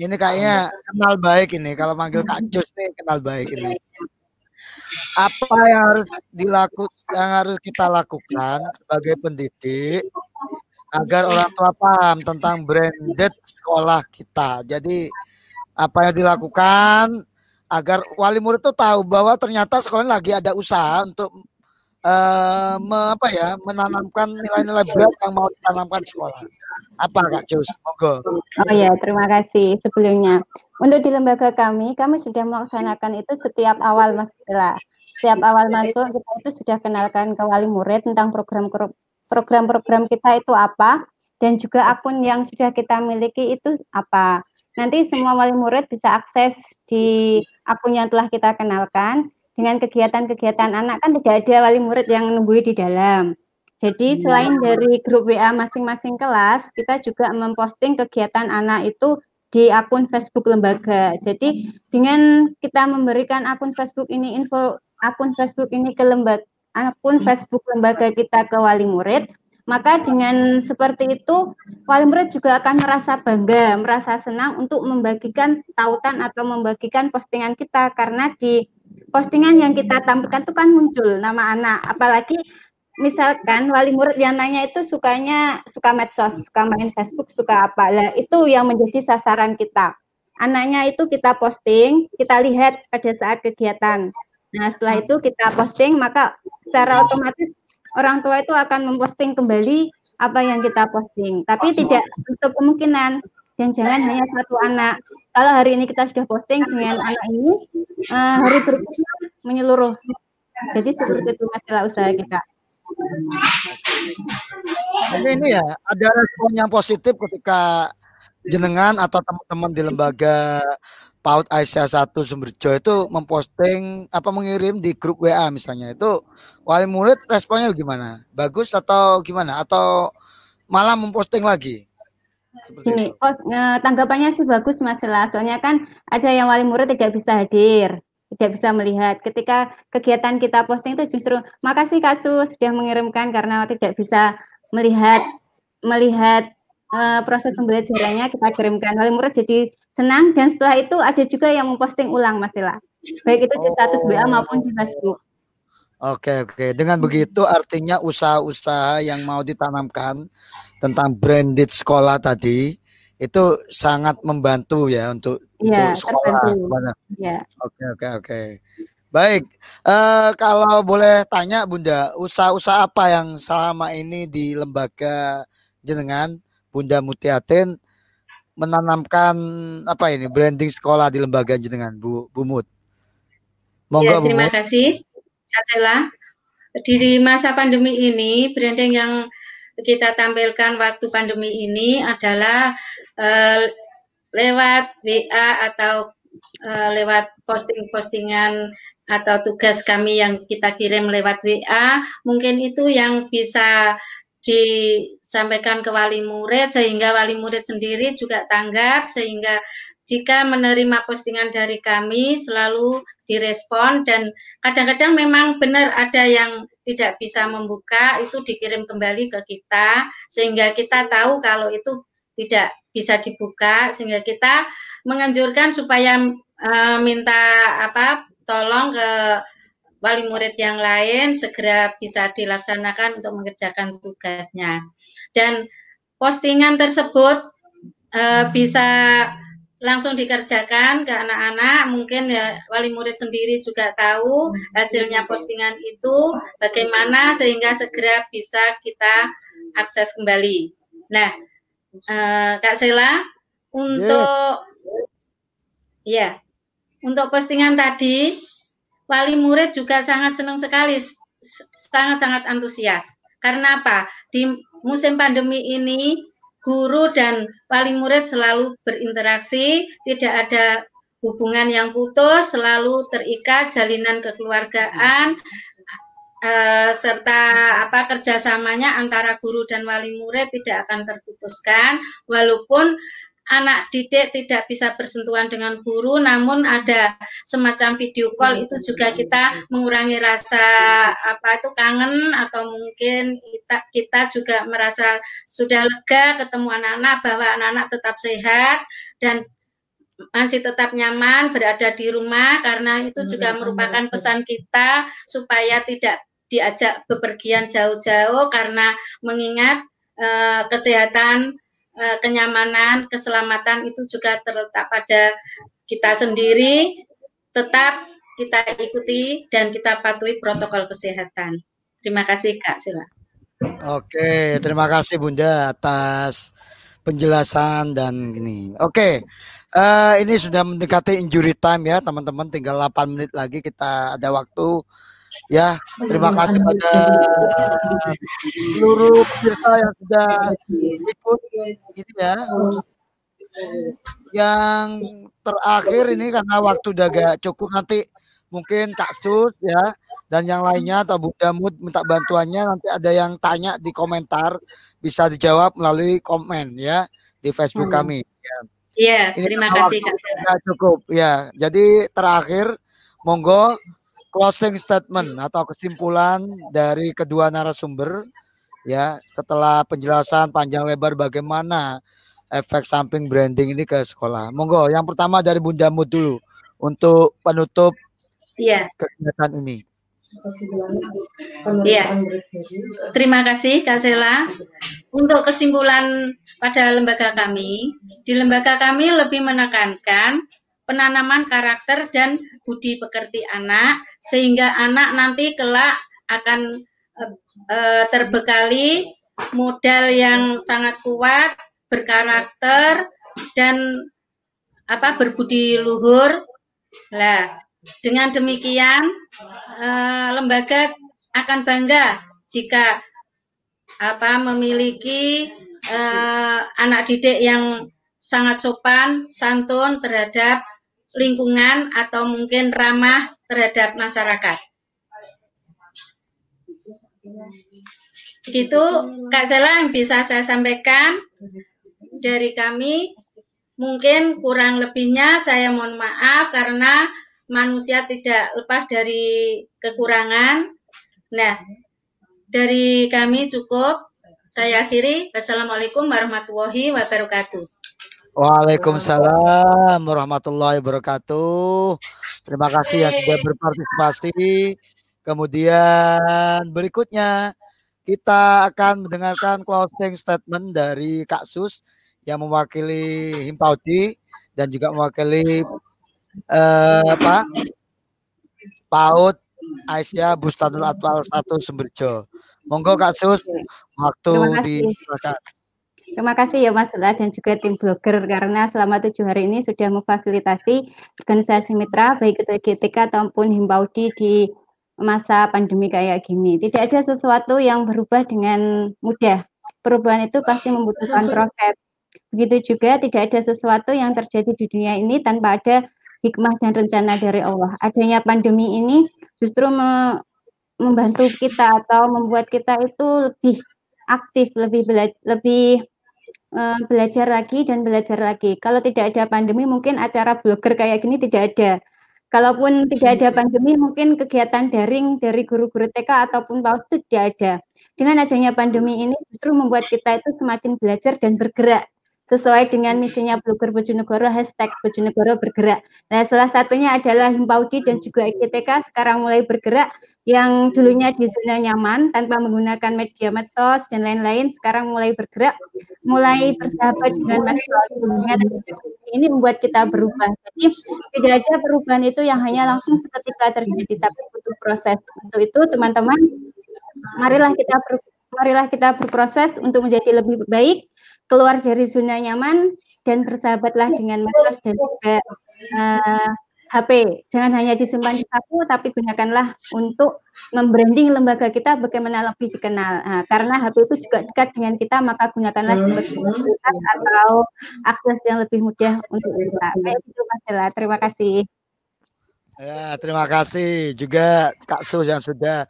Ini kayaknya kenal baik ini, kalau manggil Kak Cus nih kenal baik ini. Apa yang harus dilakukan, yang harus kita lakukan sebagai pendidik agar orang tua paham tentang branded sekolah kita? Jadi apa yang dilakukan agar wali murid itu tahu bahwa ternyata sekolah lagi ada usaha untuk menanamkan nilai-nilai berat yang mau ditanamkan sekolah. Apa, Kak Jus? Monggo. Oh ya, terima kasih sebelumnya. Untuk di lembaga kami sudah melaksanakan itu setiap awal masalah. Setiap awal masuk kita itu sudah kenalkan ke wali murid tentang program-program kita itu apa, dan juga akun yang sudah kita miliki itu apa. Nanti semua wali murid bisa akses di akun yang telah kita kenalkan. Dengan kegiatan-kegiatan anak kan tidak ada wali murid yang nungguin di dalam. Jadi selain dari grup WA masing-masing kelas, kita juga memposting kegiatan anak itu di akun Facebook lembaga. Jadi dengan kita memberikan akun Facebook ini ke lembaga, akun Facebook lembaga kita ke wali murid, maka dengan seperti itu wali murid juga akan merasa bangga, merasa senang untuk membagikan tautan atau membagikan postingan kita, karena di postingan yang kita tampilkan itu kan muncul nama anak. Apalagi misalkan wali murid yang nanya itu suka medsos, suka main Facebook, suka apa lah, itu yang menjadi sasaran kita. Anaknya itu kita posting, kita lihat pada saat kegiatan. Nah, setelah itu kita posting, maka secara otomatis orang tua itu akan memposting kembali apa yang kita posting. Tapi tidak untuk kemungkinan, dan jangan hanya satu anak. Kalau hari ini kita sudah posting dengan anak ini, hari berikutnya menyeluruh. Jadi seperti itu masalah usaha kita. Ini ya, ada respon yang positif ketika jenengan atau teman-teman di lembaga PAUD Aisyiyah 1 Sumberjo itu memposting mengirim di grup WA misalnya, itu wali murid responnya gimana? Bagus atau gimana? Atau malah memposting lagi? Ini tanggapannya sih bagus masalah. Soalnya kan ada yang wali murid tidak bisa hadir, tidak bisa melihat. Ketika kegiatan kita posting itu justru makasih Kak Sus sudah mengirimkan, karena tidak bisa melihat proses pembelajarannya, kita kirimkan, wali murid jadi senang. Dan setelah itu ada juga yang memposting ulang Mas Ila, baik itu di status WA maupun di Facebook. Oke. Dengan begitu artinya usaha-usaha yang mau ditanamkan tentang branded sekolah tadi itu sangat membantu ya untuk sekolah. Ya. Oke. Baik, kalau boleh tanya Bunda, usaha-usaha apa yang selama ini di lembaga jenengan Bunda Mutiatin menanamkan branding sekolah di lembaga jenengan Bu Mut. Monggo, Bu Mut. Terima kasih, Kacela. Di masa pandemi ini branding yang kita tampilkan waktu pandemi ini adalah lewat WA atau lewat posting-postingan atau tugas kami yang kita kirim lewat WA, mungkin itu yang bisa disampaikan ke wali murid sehingga wali murid sendiri juga tanggap, sehingga jika menerima postingan dari kami selalu direspon. Dan kadang-kadang memang benar ada yang tidak bisa membuka, itu dikirim kembali ke kita sehingga kita tahu kalau itu tidak bisa dibuka, sehingga kita menganjurkan supaya minta tolong ke wali murid yang lain segera bisa dilaksanakan untuk mengerjakan tugasnya. Dan postingan tersebut bisa langsung dikerjakan ke anak-anak, mungkin ya wali murid sendiri juga tahu hasilnya postingan itu bagaimana sehingga segera bisa kita akses kembali. Nah, Kak Sela, untuk untuk postingan tadi, wali murid juga sangat senang sekali, sangat-sangat antusias. Karena apa? Di musim pandemi ini, guru dan wali murid selalu berinteraksi, tidak ada hubungan yang putus, selalu terikat jalinan kekeluargaan, serta kerjasamanya antara guru dan wali murid tidak akan terputuskan, walaupun anak didik tidak bisa bersentuhan dengan guru, namun ada semacam video call, itu juga kita mengurangi rasa kangen, atau mungkin kita juga merasa sudah lega ketemu anak-anak, bahwa anak-anak tetap sehat dan masih tetap nyaman berada di rumah, karena itu juga merupakan pesan kita supaya tidak diajak bepergian jauh-jauh, karena mengingat kesehatan, kenyamanan, keselamatan itu juga terletak pada kita sendiri. Tetap kita ikuti dan kita patuhi protokol kesehatan. Terima kasih, Kak Sila. Oke, terima kasih Bunda atas penjelasan dan gini. Oke, ini sudah mendekati injury time ya teman-teman. Tinggal 8 menit lagi kita ada waktu. Ya, terima kasih pada seluruh peserta yang sudah ikut gitu ya. Yang terakhir ini karena waktu udah gak cukup, nanti mungkin Kak Sus ya dan yang lainnya atau Bunda Mut minta bantuannya, nanti ada yang tanya di komentar bisa dijawab melalui komen ya di Facebook kami. Iya, ya, terima kasih Kak. Sudah cukup ya. Jadi terakhir monggo closing statement atau kesimpulan dari kedua narasumber ya, setelah penjelasan panjang lebar bagaimana efek samping branding ini ke sekolah. Monggo yang pertama dari Bunda Mut dulu untuk penutup kegiatan ini. Iya, terima kasih Kak Sela. Untuk kesimpulan pada lembaga kami, di lembaga kami lebih menekankan penanaman karakter dan budi pekerti anak, sehingga anak nanti kelak akan terbekali modal yang sangat kuat, berkarakter dan berbudi luhur. Nah, dengan demikian lembaga akan bangga jika memiliki anak didik yang sangat sopan, santun terhadap lingkungan atau mungkin ramah terhadap masyarakat. Begitu Kak Sela yang bisa saya sampaikan dari kami. Mungkin kurang lebihnya saya mohon maaf, karena manusia tidak lepas dari kekurangan. Nah, dari kami cukup. Saya akhiri. Wassalamualaikum warahmatullahi wabarakatuh. Waalaikumsalam warahmatullahi wabarakatuh. Terima kasih yang sudah berpartisipasi. Kemudian berikutnya kita akan mendengarkan closing statement dari Kak Sus yang mewakili Himpaudi dan juga mewakili PAUD Aisyah Bustanul Athfal 1 Sumberjo. Monggo Kak Sus, waktu dipersilakan. Terima kasih ya Mas Sula dan juga tim blogger, karena selama 7 hari ini sudah memfasilitasi organisasi mitra baik itu IGTK ataupun Himpaudi di masa pandemi kayak gini. Tidak ada sesuatu yang berubah dengan mudah. Perubahan itu pasti membutuhkan proses. Begitu juga tidak ada sesuatu yang terjadi di dunia ini tanpa ada hikmah dan rencana dari Allah. Adanya pandemi ini justru membantu kita atau membuat kita itu lebih aktif, lebih belajar lagi dan belajar lagi. Kalau tidak ada pandemi mungkin acara blogger kayak gini tidak ada. Kalaupun tidak ada pandemi mungkin kegiatan daring dari guru-guru TK ataupun PAUD itu tidak ada. Dengan adanya pandemi ini justru membuat kita itu semakin belajar dan bergerak sesuai dengan misinya Blogger Bojonegoro, hashtag Bojonegoro bergerak. Nah, salah satunya adalah Himpaudi dan juga IGTKI sekarang mulai bergerak, yang dulunya di zona nyaman tanpa menggunakan media medsos dan lain-lain, sekarang mulai bergerak, mulai bersahabat dengan masyarakat. Ini membuat kita berubah. Jadi tidak ada perubahan itu yang hanya langsung seketika terjadi, tapi butuh proses. Untuk itu teman-teman, marilah kita berproses untuk menjadi lebih baik, keluar dari zona nyaman, dan bersahabatlah dengan medsos dan juga HP. Jangan hanya disimpan di saku, tapi gunakanlah untuk membranding lembaga kita bagaimana lebih dikenal. Nah, karena HP itu juga dekat dengan kita, maka gunakanlah sebagai fasilitas atau akses yang lebih mudah untuk kita. Baik, itu masalah. Terima kasih. Ya, terima kasih juga Kak Sus yang sudah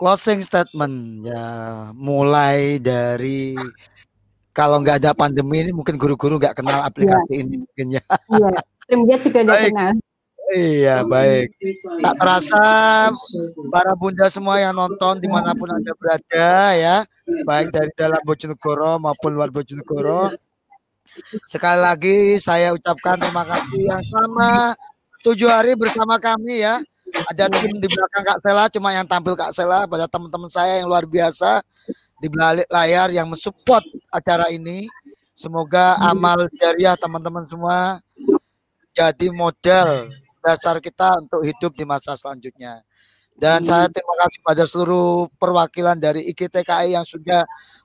closing statement ya, mulai dari kalau nggak ada pandemi ini mungkin guru-guru nggak kenal aplikasi ini mungkin ya. Iya, terima kasih juga nggak kenal. Iya, baik. Tak terasa para bunda semua yang nonton dimanapun Anda berada ya, baik dari dalam Bojonegoro maupun luar Bojonegoro. Sekali lagi saya ucapkan terima kasih yang sama 7 hari bersama kami ya. Ada tim di belakang Kak Sela, cuma yang tampil Kak Sela, pada teman-teman saya yang luar biasa di balik layar yang mensupport acara ini. Semoga amal jariah teman-teman semua jadi modal dasar kita untuk hidup di masa selanjutnya. Dan saya terima kasih pada seluruh perwakilan dari IGTKI yang sudah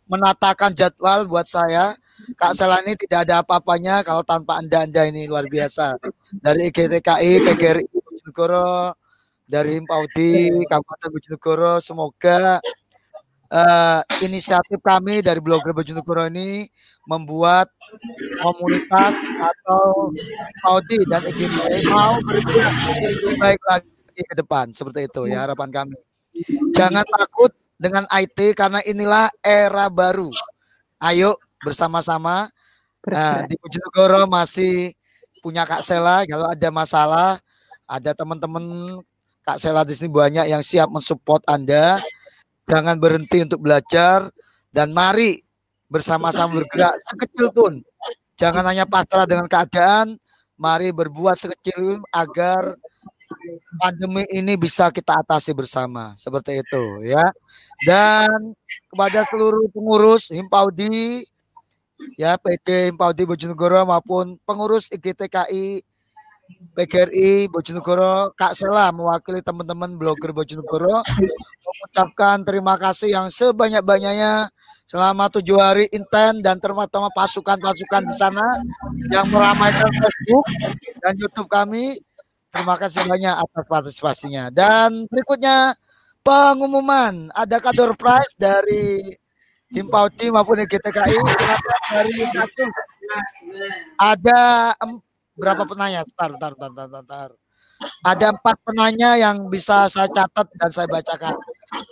menatakan jadwal buat saya. Kak Sela ini tidak ada apa-apanya kalau tanpa Anda-Anda ini, luar biasa. Dari IGTKI, TGRI Bojonegoro, dari Himpaudi, Kabupaten Bojonegoro, semoga inisiatif kami dari Blogger Bojonegoro ini membuat komunitas atau Himpaudi dan IGTKI mau bergerak lebih baik lagi ke depan. Seperti itu ya harapan kami. Jangan takut dengan IT karena inilah era baru. Ayo bersama-sama. Di Bojonegoro masih punya Kak Sela, kalau ada masalah, ada teman-teman Kak Sela di sini banyak yang siap mensupport Anda. Jangan berhenti untuk belajar dan mari bersama-sama bergerak sekecil pun. Jangan hanya pasrah dengan keadaan, mari berbuat sekecil agar pandemi ini bisa kita atasi bersama. Seperti itu ya. Dan kepada seluruh pengurus Himpaudi ya, PD Himpaudi Bojonegoro maupun pengurus IGTKI PGRI Bojonegoro, Kak Sela mewakili teman-teman Blogger Bojonegoro mengucapkan terima kasih yang sebanyak-banyaknya selama 7 hari inten, dan terutama pasukan-pasukan di sana yang meramaikan Facebook dan YouTube kami. Terima kasih banyak atas partisipasinya. Dan berikutnya pengumuman, ada kado prize dari Himpaudi maupun IGTKI. Dari ada berapa penanya? Bentar. Ada 4 penanya yang bisa saya catat dan saya bacakan.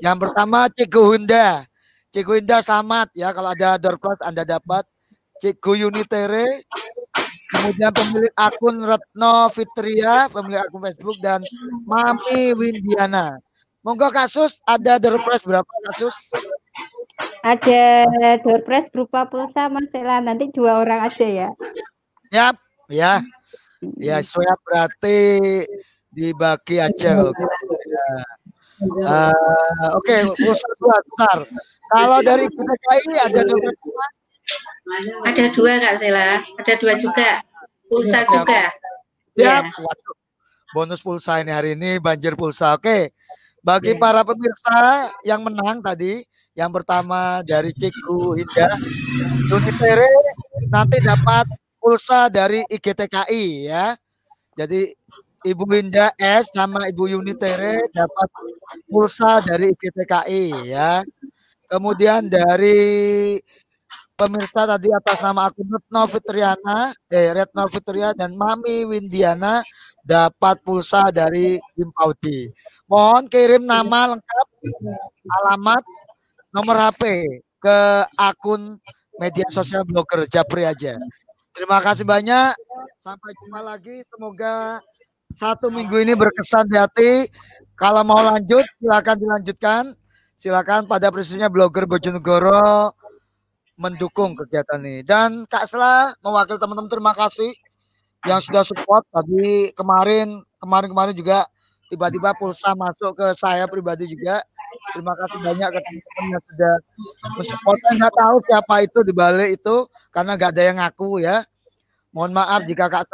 Yang pertama Cikgu Hinda Samad ya, kalau ada door prize Anda dapat. Cikgu Yunitere, kemudian pemilik akun Retno Fitria, pemilik akun Facebook, dan Mami Windiana. Monggo kasus, ada door prize berapa kasus? Ada door prize berupa pulsa Mas Sela, nanti 2 orang aja ya. Yap, ya. Ya, soalnya berarti dibagi aja. Oke, besar. Kalau dari KPI ada 2 Kak Sela, ada 2 juga, pulsa juga. Ya. Bonus pulsa ini hari ini banjir pulsa. Oke, bagi para pemirsa yang menang tadi, yang pertama dari Cikgu Hinda, Yunitere nanti dapat pulsa dari IGTKI ya. Jadi Ibu Winda S sama Ibu Yunitere dapat pulsa dari IGTKI ya. Kemudian dari pemirsa tadi atas nama aku Retno Fitriana dan Mami Windiana dapat pulsa dari Himpaudi. Mohon kirim nama lengkap, alamat, nomor HP ke akun media sosial Blogger Japri aja. Terima kasih banyak. Sampai jumpa lagi. Semoga satu minggu ini berkesan di hati. Kalau mau lanjut silakan dilanjutkan. Silakan pada prinsipnya Blogger Bojonegoro mendukung kegiatan ini. Dan Kak Sela mewakili teman-teman terima kasih yang sudah support tadi kemarin juga tiba-tiba pulsa masuk ke saya pribadi juga. Terima kasih banyak ke teman-teman yang sudah support. Saya nggak tahu siapa itu di balik itu karena nggak ada yang ngaku ya. Mohon maaf jika Kak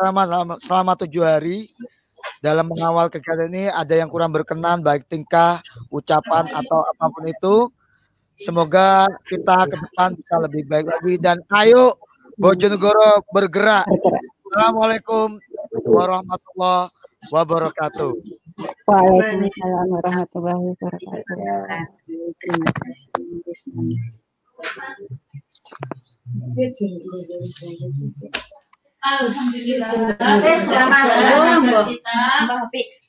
selama 7 hari dalam mengawal kegiatan ini ada yang kurang berkenan baik tingkah, ucapan atau apapun itu. Semoga kita ke depan bisa lebih baik lagi dan ayo Bojonegoro bergerak. Assalamualaikum warahmatullahi wabarakatuh. Waalaikumsalam warahmatullahi wabarakatuh. Terima kasih. Alhamdulillah. Selamat malam, Bu.